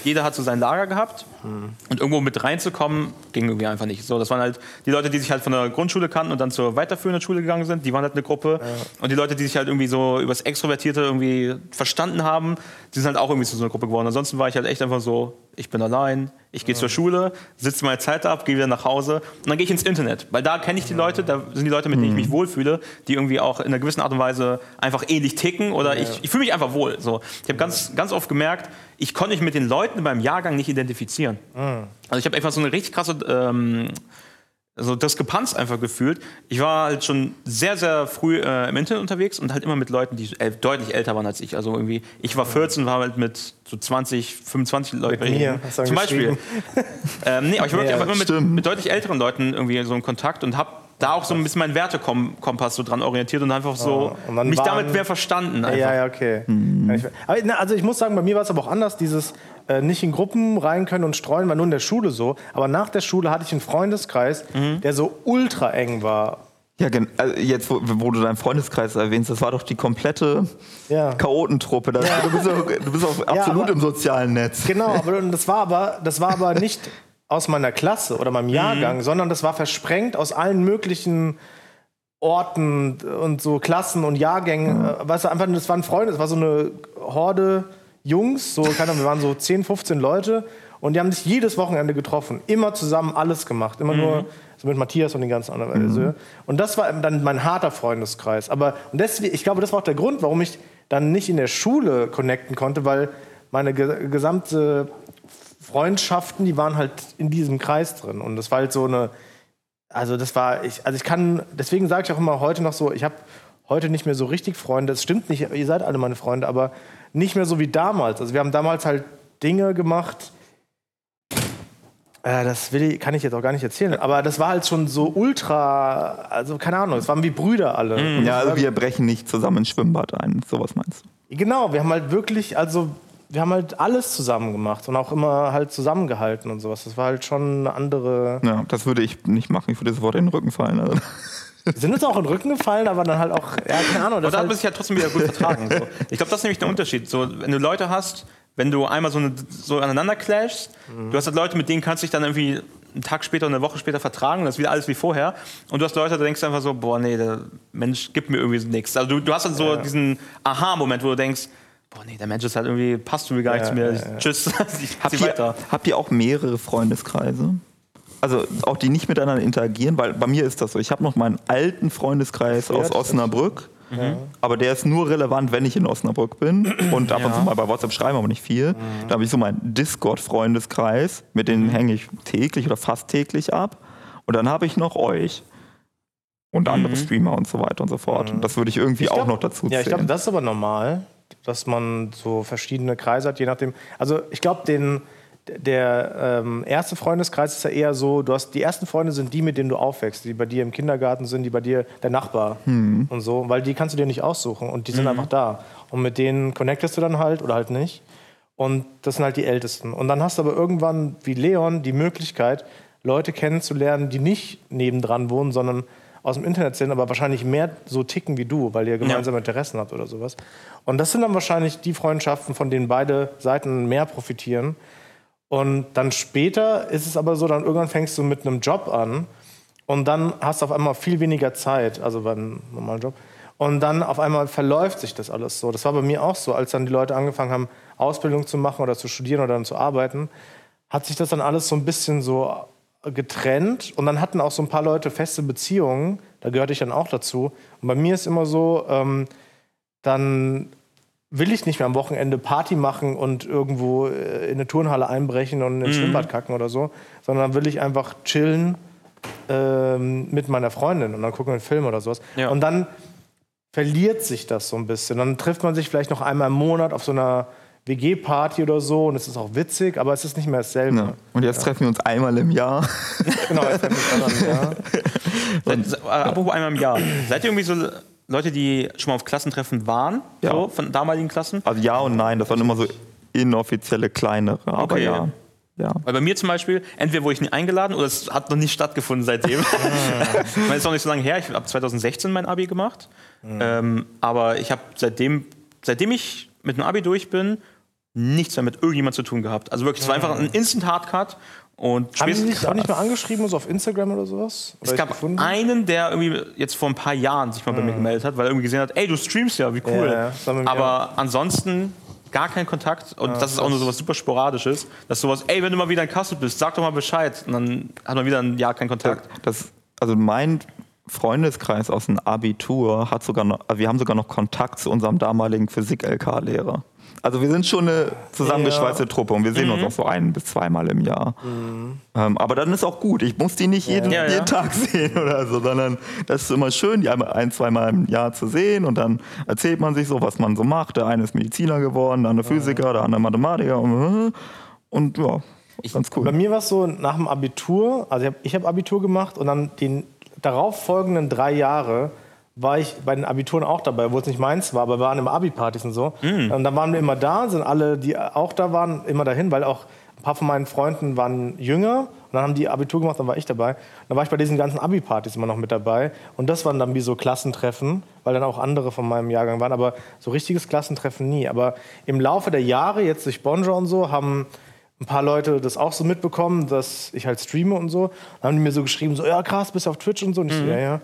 jeder hat so sein Lager gehabt hm. und irgendwo mit reinzukommen, ging irgendwie einfach nicht. So, das waren halt die Leute, die sich halt von der Grundschule kannten und dann zur weiterführenden Schule gegangen sind, die waren halt eine Gruppe. Ja. Und die Leute, die sich halt irgendwie so über das Extrovertierte irgendwie verstanden haben, die sind halt auch irgendwie zu so einer Gruppe geworden. Ansonsten war ich halt echt einfach so, ich bin allein, ich gehe zur Schule, sitze meine Zeit ab, gehe wieder nach Hause und dann gehe ich ins Internet. Weil da kenne ich die Leute, da sind die Leute, mit denen ich mich wohlfühle, die irgendwie auch in einer gewissen Art und Weise einfach ähnlich ticken oder ich, ich fühle mich einfach wohl. So. Ich habe ganz, ganz oft gemerkt, ich konnte mich mit den Leuten beim Jahrgang nicht identifizieren. Also ich habe einfach so eine richtig krasse... Ähm, Also Diskrepanz einfach gefühlt. Ich war halt schon sehr, sehr früh äh, im Internet unterwegs und halt immer mit Leuten, die el- deutlich älter waren als ich. Also irgendwie, ich war vierzehn und war halt mit so zwanzig, fünfundzwanzig Leuten. Mit mir, hast du zum Beispiel. ähm, nee, aber ich war ja, einfach immer mit, mit deutlich älteren Leuten irgendwie so in Kontakt und hab da auch so ein bisschen meinen Wertekompass so dran orientiert und einfach so oh, und mich damit mehr verstanden. Einfach. Ja, ja, okay. Mhm. Aber, na, also ich muss sagen, bei mir war es aber auch anders, dieses äh, nicht in Gruppen rein können und streuen, war nur in der Schule so. Aber nach der Schule hatte ich einen Freundeskreis, mhm. der so ultra eng war. Ja, also jetzt, wo, wo du deinen Freundeskreis erwähnst, das war doch die komplette ja. Chaotentruppe. Das, ja. Du bist auch, du bist auch absolut ja, aber, im sozialen Netz. Genau, aber das war aber, das war aber nicht... aus meiner Klasse oder meinem Jahrgang, mhm. sondern das war versprengt aus allen möglichen Orten und so Klassen und Jahrgängen. Mhm. Weißt du, einfach, das waren Freunde, das war so eine Horde Jungs, so, keine Ahnung, wir waren so zehn, fünfzehn Leute und die haben sich jedes Wochenende getroffen, immer zusammen alles gemacht, immer mhm. nur so mit Matthias und den ganzen anderen. Mhm. Und das war dann mein harter Freundeskreis. Aber und deswegen, ich glaube, das war auch der Grund, warum ich dann nicht in der Schule connecten konnte, weil meine ge- gesamte Freundschaften, die waren halt in diesem Kreis drin und das war halt so eine, also das war, ich, also ich kann, deswegen sage ich auch immer heute noch so, ich habe heute nicht mehr so richtig Freunde, es stimmt nicht, ihr seid alle meine Freunde, aber nicht mehr so wie damals, also wir haben damals halt Dinge gemacht, äh, das will ich, kann ich jetzt auch gar nicht erzählen, aber das war halt schon so ultra, also keine Ahnung, es waren wie Brüder alle. Mhm. Ja, also wir brechen nicht zusammen ins Schwimmbad ein, sowas meinst du? Genau, wir haben halt wirklich, also wir haben halt alles zusammen gemacht und auch immer halt zusammengehalten und sowas. Das war halt schon eine andere... Ja, das würde ich nicht machen. Ich würde sofort in den Rücken fallen. Also. Wir sind uns auch in den Rücken gefallen, aber dann halt auch... Ja, keine Ahnung. Aber da halt muss ich ja halt trotzdem wieder gut vertragen. So. Ich glaube, das ist nämlich der Unterschied. So, wenn du Leute hast, wenn du einmal so, eine, so aneinander clashst, mhm. du hast halt Leute, mit denen kannst du dich dann irgendwie einen Tag später und eine Woche später vertragen, das ist wieder alles wie vorher. Und du hast Leute, da denkst du einfach so, boah, nee, der Mensch gibt mir irgendwie nichts. Also du, du hast halt so ja. diesen Aha-Moment, wo du denkst, boah, nee, der Mensch ist halt irgendwie, passt du mir gar ja, nicht zu mir. Ja, ja. Tschüss. Ich habt, ihr, habt ihr auch mehrere Freundeskreise? Also auch die nicht miteinander interagieren? Weil bei mir ist das so. Ich habe noch meinen alten Freundeskreis ja, aus Osnabrück. Mhm. Aber der ist nur relevant, wenn ich in Osnabrück bin. Und ab ja. und zu mal bei WhatsApp schreiben, aber nicht viel. Mhm. Da habe ich so meinen Discord-Freundeskreis. Mit denen hänge ich täglich oder fast täglich ab. Und dann habe ich noch euch. Und andere mhm. Streamer und so weiter und so fort. Und das würde ich irgendwie ich glaub, auch noch dazu zählen. Ja, ich glaube, das ist aber normal, dass man so verschiedene Kreise hat, je nachdem. Also ich glaube, den der ähm, erste Freundeskreis ist ja eher so, du hast die ersten Freunde sind die, mit denen du aufwächst, die bei dir im Kindergarten sind, die bei dir der Nachbar hm. und so, weil die kannst du dir nicht aussuchen und die sind mhm. einfach da. Und mit denen connectest du dann halt oder halt nicht. Und das sind halt die Ältesten. Und dann hast du aber irgendwann, wie Leon, die Möglichkeit, Leute kennenzulernen, die nicht nebendran wohnen, sondern aus dem Internet sind, aber wahrscheinlich mehr so ticken wie du, weil ihr gemeinsame ja. Interessen habt oder sowas. Und das sind dann wahrscheinlich die Freundschaften, von denen beide Seiten mehr profitieren. Und dann später ist es aber so, dann irgendwann fängst du mit einem Job an und dann hast du auf einmal viel weniger Zeit, also beim normalen Job. Und dann auf einmal verläuft sich das alles so. Das war bei mir auch so, als dann die Leute angefangen haben, Ausbildung zu machen oder zu studieren oder dann zu arbeiten, hat sich das dann alles so ein bisschen so getrennt und dann hatten auch so ein paar Leute feste Beziehungen, da gehörte ich dann auch dazu. Und bei mir ist immer so, ähm, dann will ich nicht mehr am Wochenende Party machen und irgendwo äh, in eine Turnhalle einbrechen und in den Schwimmbad kacken oder so, sondern will ich einfach chillen ähm, mit meiner Freundin und dann gucken wir einen Film oder sowas. Ja. Und dann verliert sich das so ein bisschen. Dann trifft man sich vielleicht noch einmal im Monat auf so einer W G-Party oder so und es ist auch witzig, aber es ist nicht mehr dasselbe. Ja. Und jetzt ja. treffen wir uns einmal im Jahr. Genau, jetzt treffen wir uns einmal im Jahr. Apropos einmal im Jahr. Seid ihr irgendwie so Leute, die schon mal auf Klassentreffen waren? Ja. So, von damaligen Klassen? Also ja und nein, das waren immer so inoffizielle, kleinere. Aber okay. ja. Ja. Weil bei mir zum Beispiel, entweder wurde ich nie eingeladen oder es hat noch nicht stattgefunden seitdem. Ich meine, es ist noch nicht so lange her. Ich habe zwanzig sechzehn mein Abi gemacht. Mhm. Ähm, aber ich habe seitdem, seitdem ich mit dem Abi durch bin, nichts mehr mit irgendjemandem zu tun gehabt. Also wirklich, es war einfach ein Instant-Hardcut. Und haben die dich auch nicht mal angeschrieben, so auf Instagram oder sowas? Oder es gab gefunden? einen, der irgendwie jetzt vor ein paar Jahren sich mal bei mhm. mir gemeldet hat, weil er irgendwie gesehen hat, ey, du streamst ja, wie cool. Ja, ja. Aber auch. ansonsten gar keinen Kontakt. Und ja, das ist auch nur sowas super Sporadisches. Dass sowas, ey, wenn du mal wieder in Kassel bist, sag doch mal Bescheid. Und dann hat man wieder ein Jahr keinen Kontakt. Das, also mein Freundeskreis aus dem Abitur hat sogar noch, also wir haben sogar noch Kontakt zu unserem damaligen Physik-L K-Lehrer. Also wir sind schon eine zusammengeschweißte ja. Truppe und wir sehen mhm. uns auch so ein- bis zweimal im Jahr. Mhm. Ähm, aber dann ist auch gut. Ich muss die nicht jeden, ja, ja. jeden Tag sehen oder so, sondern das ist immer schön, die ein-, zweimal im Jahr zu sehen und dann erzählt man sich so, was man so macht. Der eine ist Mediziner geworden, der andere Physiker, ja. der andere Mathematiker und, und ja, ich, ganz cool. Bei mir war es so, nach dem Abitur, also ich habe hab Abitur gemacht und dann den darauf folgenden drei Jahre war ich bei den Abituren auch dabei, wo es nicht meins war, aber wir waren immer Abi-Partys und so. Mm. Und dann waren wir immer da, sind alle, die auch da waren, immer dahin, weil auch ein paar von meinen Freunden waren jünger und dann haben die Abitur gemacht, dann war ich dabei. Und dann war ich bei diesen ganzen Abi-Partys immer noch mit dabei und das waren dann wie so Klassentreffen, weil dann auch andere von meinem Jahrgang waren, aber so richtiges Klassentreffen nie. Aber im Laufe der Jahre, jetzt durch Bonjour und so, haben ein paar Leute das auch so mitbekommen, dass ich halt streame und so. Dann haben die mir so geschrieben, so, ja krass, bist du auf Twitch und so. Und ich so, ja, ja.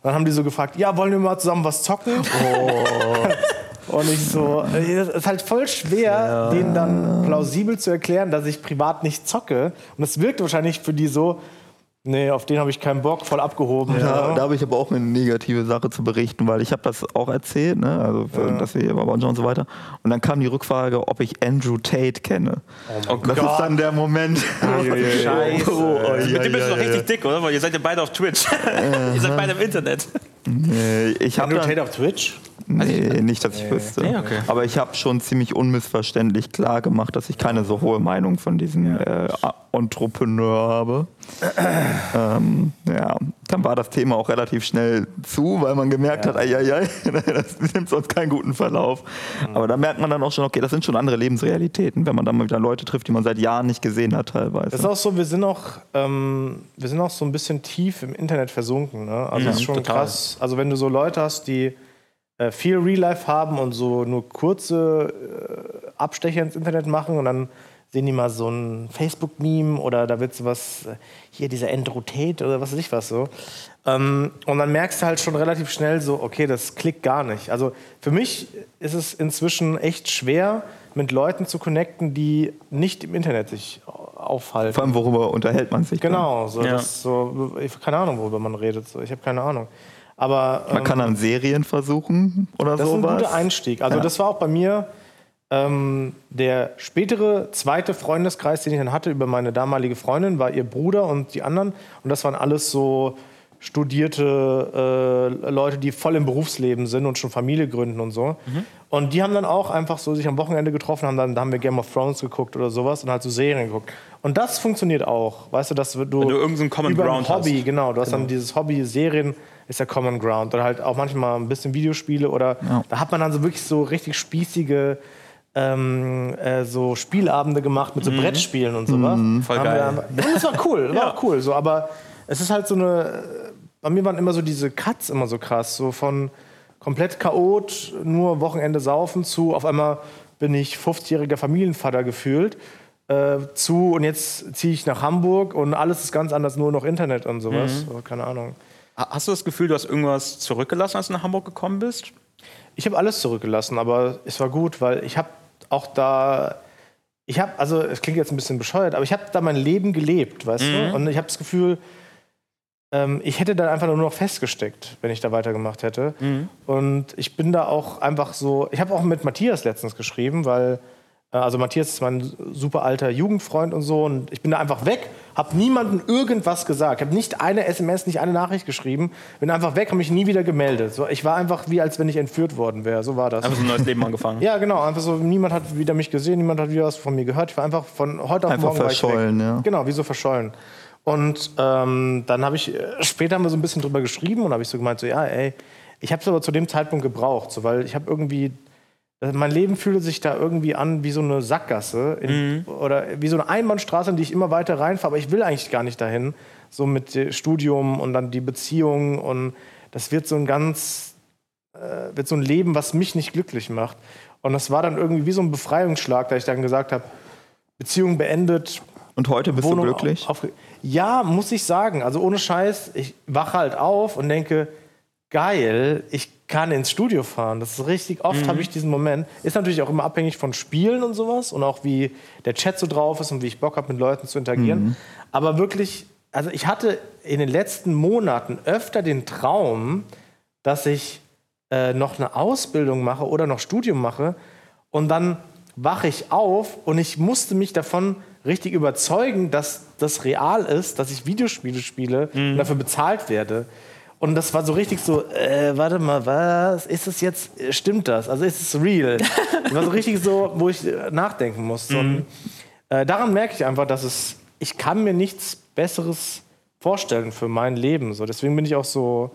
Und dann haben die so gefragt, ja, wollen wir mal zusammen was zocken? Oh. Und ich so, es ist halt voll schwer, ja. denen dann plausibel zu erklären, dass ich privat nicht zocke. Und das wirkt wahrscheinlich für die so, nee, auf den habe ich keinen Bock, voll abgehoben. Ja, ja. Da habe ich aber auch eine negative Sache zu berichten, weil ich habe das auch erzählt, ne? Also für, ja. dass wir hier bei Bonjour und so weiter. Und dann kam die Rückfrage, ob ich Andrew Tate kenne. Oh mein das Gott. ist dann der Moment. Oh, Scheiße. Oh, oh, ja, Mit dem bist du ja, doch richtig ja. dick, oder? Weil ihr seid ja beide auf Twitch. Ihr seid beide im Internet. Nee, ich Andrew Tate auf Twitch? Nee, nicht, dass nee. ich wüsste. Nee, okay. Aber ich habe schon ziemlich unmissverständlich klar gemacht, dass ich keine so hohe Meinung von diesem ja. äh, Entrepreneur habe. ähm, ja, dann war das Thema auch relativ schnell zu, weil man gemerkt ja. hat, ei, ei, ei, das nimmt sonst keinen guten Verlauf. Mhm. Aber da merkt man dann auch schon, okay, das sind schon andere Lebensrealitäten, wenn man dann mal wieder Leute trifft, die man seit Jahren nicht gesehen hat teilweise. Das ist auch so, wir sind auch, ähm, wir sind auch so ein bisschen tief im Internet versunken. Ne? Also ja, das ist schon total. krass. Also wenn du so Leute hast, die äh, viel Real Life haben und so nur kurze äh, Abstecher ins Internet machen und dann sehen die mal so ein Facebook-Meme oder da wird sowas, hier dieser Andrew Tate oder was weiß ich was so. Ähm, und dann merkst du halt schon relativ schnell so, okay, das klickt gar nicht. Also für mich ist es inzwischen echt schwer, mit Leuten zu connecten, die nicht im Internet sich aufhalten. Vor allem, worüber unterhält man sich? Genau, so, ja. das so, ich habe keine Ahnung, worüber man redet. So. Ich habe keine Ahnung. Aber, ähm, man kann dann Serien versuchen oder sowas. Das ist ein guter Einstieg. Also ja. das war auch bei mir Ähm, der spätere zweite Freundeskreis, den ich dann hatte über meine damalige Freundin, war ihr Bruder und die anderen. Und das waren alles so studierte äh, Leute, die voll im Berufsleben sind und schon Familie gründen und so. Mhm. Und die haben dann auch einfach so sich am Wochenende getroffen, haben dann, da haben wir Game of Thrones geguckt oder sowas und halt so Serien geguckt. Und das funktioniert auch, weißt du, dass du, du irgendein Common über Ground ein Hobby, hast. genau, du hast genau. dann dieses Hobby, Serien ist ja Common Ground oder halt auch manchmal ein bisschen Videospiele oder ja. da hat man dann so wirklich so richtig spießige ähm, äh, so Spielabende gemacht mit so mhm. Brettspielen und sowas. Mhm. Voll geil. Wir, das war cool, war ja. cool. So, aber es ist halt so eine. Bei mir waren immer so diese Cuts immer so krass, so von komplett chaot, nur Wochenende saufen zu, auf einmal bin ich fünfzigjähriger Familienvater gefühlt, äh, zu und jetzt ziehe ich nach Hamburg und alles ist ganz anders, nur noch Internet und sowas, mhm. so, keine Ahnung. Hast du das Gefühl, du hast irgendwas zurückgelassen, als du nach Hamburg gekommen bist? Ich habe alles zurückgelassen, aber es war gut, weil ich habe auch da, ich habe, also es klingt jetzt ein bisschen bescheuert, aber ich habe da mein Leben gelebt, weißt mhm. du, und ich habe das Gefühl, ich hätte dann einfach nur noch festgesteckt, wenn ich da weitergemacht hätte. Mhm. Und ich bin da auch einfach so, ich habe auch mit Matthias letztens geschrieben, weil, also Matthias ist mein super alter Jugendfreund und so, und ich bin da einfach weg, habe niemandem irgendwas gesagt, habe nicht eine S M S, nicht eine Nachricht geschrieben, bin einfach weg, habe mich nie wieder gemeldet. So, ich war einfach wie, als wenn ich entführt worden wäre, so war das. Einfach so ein neues Leben angefangen. Ja, genau, einfach so, niemand hat wieder mich gesehen, niemand hat wieder was von mir gehört, ich war einfach von heute auf einfach morgen verschollen, ja. Genau, wie so verschollen. Und ähm, dann habe ich, später haben wir so ein bisschen drüber geschrieben und habe ich so gemeint, so ja, ey, ich habe es aber zu dem Zeitpunkt gebraucht, so, weil ich habe irgendwie, mein Leben fühlte sich da irgendwie an wie so eine Sackgasse in, mhm. oder wie so eine Einbahnstraße, in die ich immer weiter reinfahre, aber ich will eigentlich gar nicht dahin, so mit Studium und dann die Beziehung und das wird so ein ganz, äh, wird so ein Leben, was mich nicht glücklich macht. Und das war dann irgendwie wie so ein Befreiungsschlag, da ich dann gesagt habe, Beziehung beendet. Und heute bist Wohnung du glücklich? Auf, auf, ja, muss ich sagen. Also ohne Scheiß, ich wache halt auf und denke, geil, ich kann ins Studio fahren. Das ist richtig, oft mhm. habe ich diesen Moment. Ist natürlich auch immer abhängig von Spielen und sowas und auch wie der Chat so drauf ist und wie ich Bock habe, mit Leuten zu interagieren. Mhm. Aber wirklich, also ich hatte in den letzten Monaten öfter den Traum, dass ich äh, noch eine Ausbildung mache oder noch Studium mache und dann wache ich auf und ich musste mich davon richtig überzeugen, dass das real ist, dass ich Videospiele spiele mhm. und dafür bezahlt werde. Und das war so richtig so, äh, warte mal, was ist das jetzt? Stimmt das? Also ist es real? Das war so richtig so, wo ich nachdenken muss. Mhm. Und, äh, daran merke ich einfach, dass es, ich kann mir nichts Besseres vorstellen für mein Leben. So. Deswegen bin ich auch so,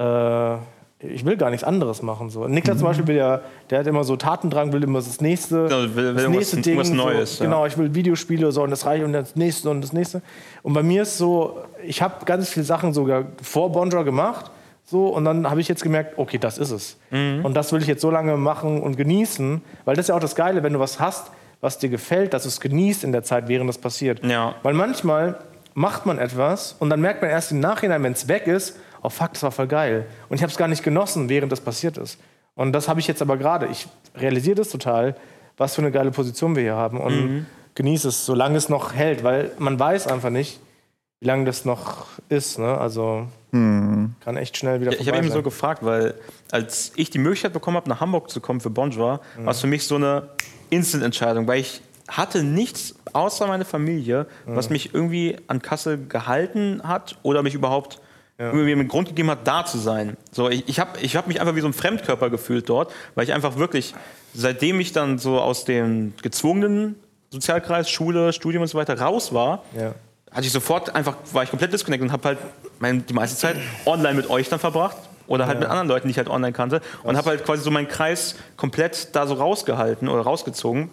äh, ich will gar nichts anderes machen. So. Niklas mhm. zum Beispiel will ja, der hat immer so Tatendrang, will immer das nächste, genau, will, will das nächste Ding. So, Neues, ja. Genau, ich will Videospiele so, und das reicht und das nächste und das nächste. Und bei mir ist so, ich habe ganz viele Sachen sogar vor Bonjour gemacht so, und dann habe ich jetzt gemerkt, okay, das ist es. Mhm. Und das will ich jetzt so lange machen und genießen, weil das ist ja auch das Geile, wenn du was hast, was dir gefällt, dass du es genießt in der Zeit, während das passiert. Ja. Weil manchmal macht man etwas und dann merkt man erst im Nachhinein, wenn es weg ist, oh fuck, das war voll geil. Und ich habe es gar nicht genossen, während das passiert ist. Und das habe ich jetzt aber gerade. Ich realisiere das total, was für eine geile Position wir hier haben. Und mhm. genieße es, solange es noch hält. Weil man weiß einfach nicht, wie lange das noch ist. Ne? Also mhm. kann echt schnell wieder vorbei sein. Ich habe eben so gefragt, weil als ich die Möglichkeit bekommen habe, nach Hamburg zu kommen für Bonjour, mhm. war es für mich so eine Instant-Entscheidung. Weil ich hatte nichts außer meine Familie, mhm. was mich irgendwie an Kassel gehalten hat oder mich überhaupt... Ja. Irgendwie mir einen Grund gegeben hat, da zu sein. So, ich ich habe ich hab mich einfach wie so ein Fremdkörper gefühlt dort, weil ich einfach wirklich, seitdem ich dann so aus dem gezwungenen Sozialkreis, Schule, Studium und so weiter raus war, ja. hatte ich sofort einfach, war ich komplett disconnected und habe halt mein, die meiste Zeit online mit euch dann verbracht oder halt ja. mit anderen Leuten, die ich halt online kannte und habe halt quasi so meinen Kreis komplett da so rausgehalten oder rausgezogen mhm.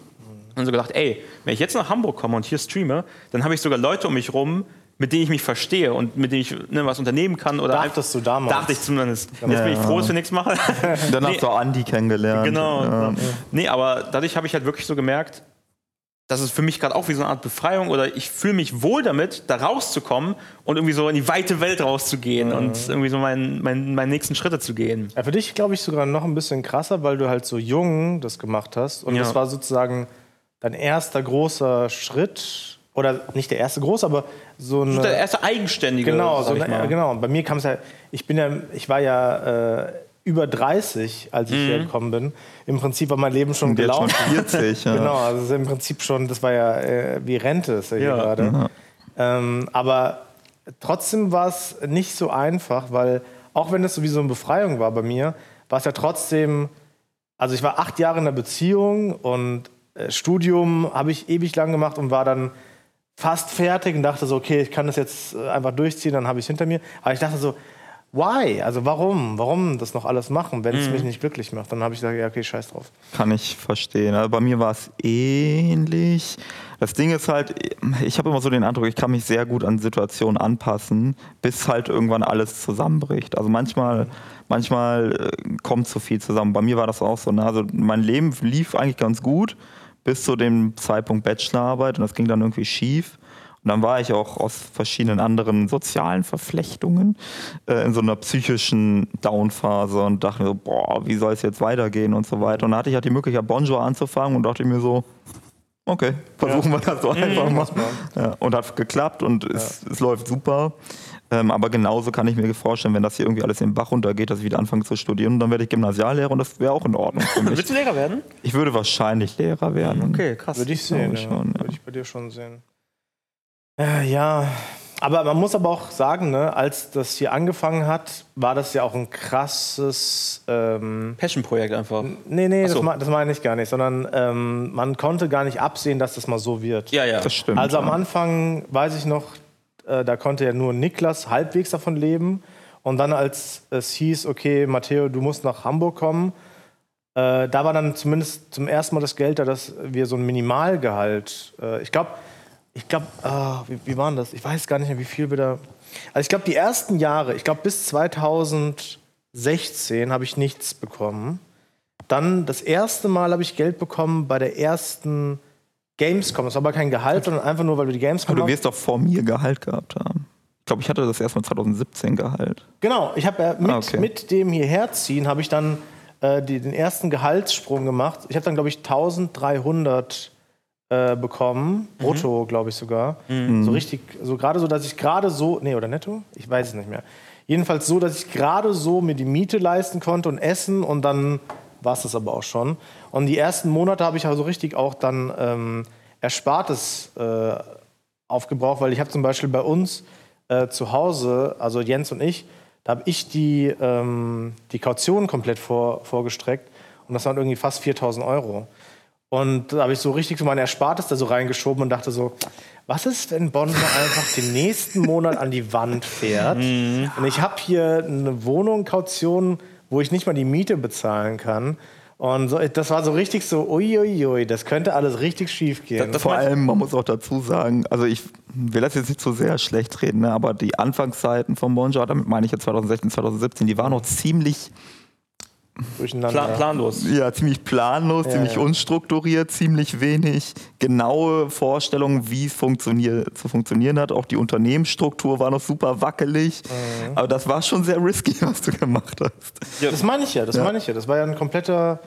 und so gedacht, ey, wenn ich jetzt nach Hamburg komme und hier streame, dann habe ich sogar Leute um mich rum, mit denen ich mich verstehe und mit denen ich ne, was unternehmen kann. Oder dachtest du damals? Dachte ich zumindest. Jetzt ja, bin ich froh, dass wir nichts machen. Dann nee. Hast du auch Andi kennengelernt. Genau. Ja. Nee, aber dadurch habe ich halt wirklich so gemerkt, dass es für mich gerade auch wie so eine Art Befreiung oder ich fühle mich wohl damit, da rauszukommen und irgendwie so in die weite Welt rauszugehen mhm. und irgendwie so meinen mein, mein nächsten Schritte zu gehen. Ja, für dich, glaube ich, sogar noch ein bisschen krasser, weil du halt so jung das gemacht hast. Und ja. das war sozusagen dein erster großer Schritt. Oder nicht der erste groß, aber so ein. Der erste eigenständige. Genau, so eine, genau. Bei mir kam es halt. Ich bin ja, ich war ja äh, über dreißig, als ich mhm. hier gekommen bin. Im Prinzip war mein Leben schon und gelaufen. Jetzt schon vierzig, ja. Genau, also im Prinzip schon. Das war ja äh, wie Rente ist ja hier ja. gerade. Mhm. Ähm, aber trotzdem war es nicht so einfach, weil auch wenn es sowieso eine Befreiung war bei mir, war es ja trotzdem. Also ich war acht Jahre in einer Beziehung und äh, Studium habe ich ewig lang gemacht und war dann fast fertig und dachte so, okay, ich kann das jetzt einfach durchziehen, dann habe ich es hinter mir. Aber ich dachte so, why? Also warum? Warum das noch alles machen, wenn es mm. mich nicht glücklich macht? Dann habe ich gesagt, ja, okay, scheiß drauf. Kann ich verstehen. Also bei mir war es ähnlich. Das Ding ist halt, ich habe immer so den Eindruck, ich kann mich sehr gut an Situationen anpassen, bis halt irgendwann alles zusammenbricht. Also manchmal, manchmal kommt so viel zusammen. Bei mir war das auch so. Ne? Also mein Leben lief eigentlich ganz gut, bis zu dem Zeitpunkt Bachelorarbeit. Und das ging dann irgendwie schief. Und dann war ich auch aus verschiedenen anderen sozialen Verflechtungen äh, in so einer psychischen Downphase und dachte mir so, boah, wie soll es jetzt weitergehen und so weiter. Und da hatte ich halt die Möglichkeit, Bonjour anzufangen und dachte mir so, okay, versuchen ja. wir das so einfach mhm. mal. Ja, und hat geklappt und ja. es, es läuft super. Ähm, aber genauso kann ich mir vorstellen, wenn das hier irgendwie alles in den Bach runtergeht, dass ich wieder anfange zu studieren und dann werde ich Gymnasiallehrer und das wäre auch in Ordnung für mich. Willst du Lehrer werden? Ich würde wahrscheinlich Lehrer werden. Okay, krass. Würde ich sehen, schon, ja. Ja. Würde ich bei dir schon sehen. Ja, aber man muss aber auch sagen, ne, als das hier angefangen hat, war das ja auch ein krasses... Ähm, Passion-Projekt einfach. Nee, nee, so. das, das meine ich gar nicht, sondern ähm, man konnte gar nicht absehen, dass das mal so wird. Ja, ja, das stimmt. Also am Anfang, weiß ich noch, äh, da konnte ja nur Niklas halbwegs davon leben. Und dann, als es hieß, okay, Matteo, du musst nach Hamburg kommen, äh, da war dann zumindest zum ersten Mal das Geld da, dass wir so ein Minimalgehalt... Äh, ich glaube... Ich glaube, ah, wie, wie war das? Ich weiß gar nicht mehr, wie viel wir da... Also ich glaube, die ersten Jahre, ich glaube, bis zwanzig sechzehn habe ich nichts bekommen. Dann das erste Mal habe ich Geld bekommen bei der ersten Gamescom. Das war aber kein Gehalt, sondern einfach nur, weil wir die Gamescom aber du wirst doch vor mir Gehalt gehabt haben. Ich glaube, ich hatte das erst mal zwanzig siebzehn Gehalt. Genau, ich habe mit, ah, okay. mit dem hierherziehen habe ich dann äh, die, den ersten Gehaltssprung gemacht. Ich habe dann, glaube ich, dreizehnhundert Äh, bekommen, brutto, mhm. glaube ich sogar. Mhm. So richtig, so gerade so, dass ich gerade so, nee, oder netto? Ich weiß es nicht mehr. Jedenfalls so, dass ich gerade so mir die Miete leisten konnte und Essen und dann war es das aber auch schon. Und die ersten Monate habe ich also richtig auch dann ähm, Erspartes äh, aufgebraucht, weil ich habe zum Beispiel bei uns äh, zu Hause, also Jens und ich, da habe ich die, ähm, die Kaution komplett vor, vorgestreckt und das waren irgendwie fast viertausend Euro. Und da habe ich so richtig so mein Erspartes da so reingeschoben und dachte so, was ist, wenn Bonn einfach den nächsten Monat an die Wand fährt? Mhm. Und ich habe hier eine Wohnung, Kaution, wo ich nicht mal die Miete bezahlen kann. Und so, das war so richtig so, uiuiui, ui, ui, das könnte alles richtig schief gehen. Das, das Vor allem, man muss auch dazu sagen, also ich will das jetzt nicht so sehr schlecht reden, ne, aber die Anfangszeiten von Bonjour, damit meine ich jetzt zwanzig sechzehn, zwanzig siebzehn, die waren noch ziemlich... Plan, planlos. Ja, ziemlich planlos, ja, ziemlich ja. unstrukturiert, ziemlich wenig genaue Vorstellungen, wie es funktionier- zu funktionieren hat. Auch die Unternehmensstruktur war noch super wackelig. Mhm. Aber das war schon sehr risky, was du gemacht hast. Ja. Das meine ich ja, das ja. meine ich ja. Das war ja ein kompletter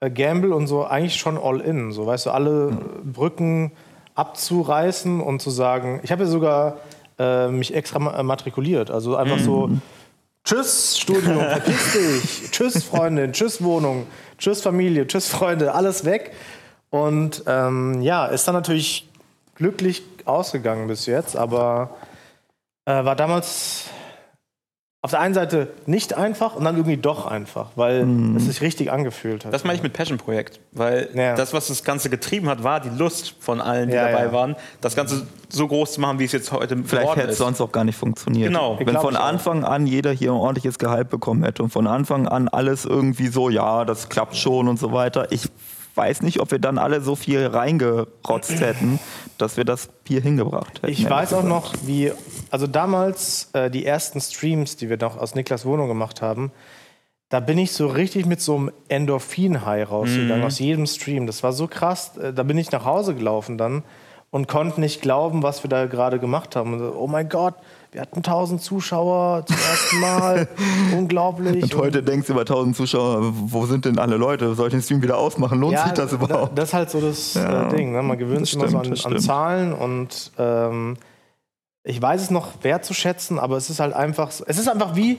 äh, Gamble und so eigentlich schon all in. So, weißt du, alle mhm. Brücken abzureißen und zu sagen, ich habe ja sogar äh, mich extra ma- matrikuliert. Also einfach mhm. so. Tschüss, Studium, verpiss dich. Tschüss, Freundin. Tschüss, Wohnung. Tschüss, Familie. Tschüss, Freunde. Alles weg. Und ähm, ja, ist dann natürlich glücklich ausgegangen bis jetzt. Aber äh, war damals auf der einen Seite nicht einfach und dann irgendwie doch einfach, weil mhm. es sich richtig angefühlt hat. Das meine ich mit Passion-Projekt. Weil ja. das, was das Ganze getrieben hat, war die Lust von allen, die ja, dabei ja. waren, das Ganze so groß zu machen, wie es jetzt heute vielleicht hätte es sonst auch gar nicht funktioniert. Genau. Wenn von Anfang an jeder hier ein ordentliches Gehalt bekommen hätte und von Anfang an alles irgendwie so, ja, das klappt schon und so weiter. Ich weiß nicht, ob wir dann alle so viel reingerotzt hätten, dass wir das hier hingebracht hätten. Ich weiß auch noch, wie, also damals äh, die ersten Streams, die wir noch aus Niklas Wohnung gemacht haben, da bin ich so richtig mit so einem Endorphin-High rausgegangen, mhm. aus jedem Stream. Das war so krass, da bin ich nach Hause gelaufen dann und konnte nicht glauben, was wir da gerade gemacht haben. Und so, oh mein Gott, wir hatten tausend Zuschauer zum ersten Mal. Unglaublich. Und heute und denkst du über tausend Zuschauer, wo sind denn alle Leute? Soll ich den Stream wieder ausmachen? Lohnt ja, sich das überhaupt? Das ist halt so das ja, Ding. Ne? Man gewöhnt sich immer so an, an Zahlen. Und ähm, ich weiß es noch wertzuschätzen, aber es ist halt einfach, es ist einfach wie,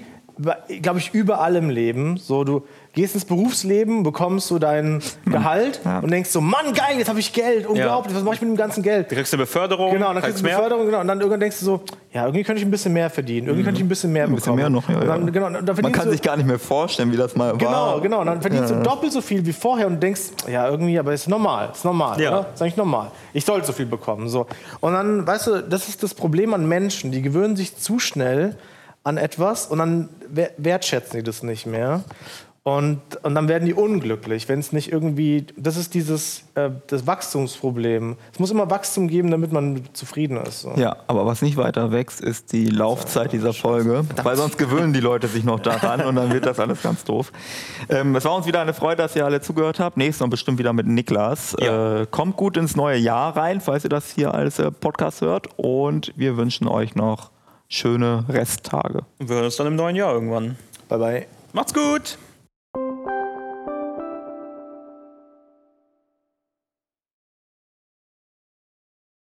glaube ich, überall im Leben. So, du gehst ins Berufsleben, bekommst so dein Gehalt ja. und denkst so, Mann, geil, jetzt habe ich Geld, unglaublich, ja. was mache ich mit dem ganzen Geld? Du kriegst eine Beförderung. Genau, dann kriegst du eine Beförderung, genau, und dann irgendwann denkst du so, ja, irgendwie könnte ich ein bisschen mehr verdienen, irgendwie könnte ich ein bisschen mehr ein bekommen. Ein bisschen mehr noch, ja. Dann, genau, dann man kann du, sich gar nicht mehr vorstellen, wie das mal genau, war. Genau, genau, dann verdienst ja. du doppelt so viel wie vorher und denkst, ja, irgendwie, aber ist normal, ist normal, ja. oder? Ist eigentlich normal. Ich sollte so viel bekommen, so. Und dann, weißt du, das ist das Problem an Menschen, die gewöhnen sich zu schnell an etwas und dann wertschätzen die das nicht mehr. Und, und dann werden die unglücklich, wenn es nicht irgendwie, das ist dieses äh, das Wachstumsproblem. Es muss immer Wachstum geben, damit man zufrieden ist. So. Ja, aber was nicht weiter wächst, ist die Laufzeit dieser Folge, weil sonst gewöhnen die Leute sich noch daran und dann wird das alles ganz doof. Ähm, es war uns wieder eine Freude, dass ihr alle zugehört habt. Nächstes Mal bestimmt wieder mit Niklas. Ja. Äh, kommt gut ins neue Jahr rein, falls ihr das hier als äh, Podcast hört. Und wir wünschen euch noch schöne Resttage. Wir hören uns dann im neuen Jahr irgendwann. Bye, bye. Macht's gut!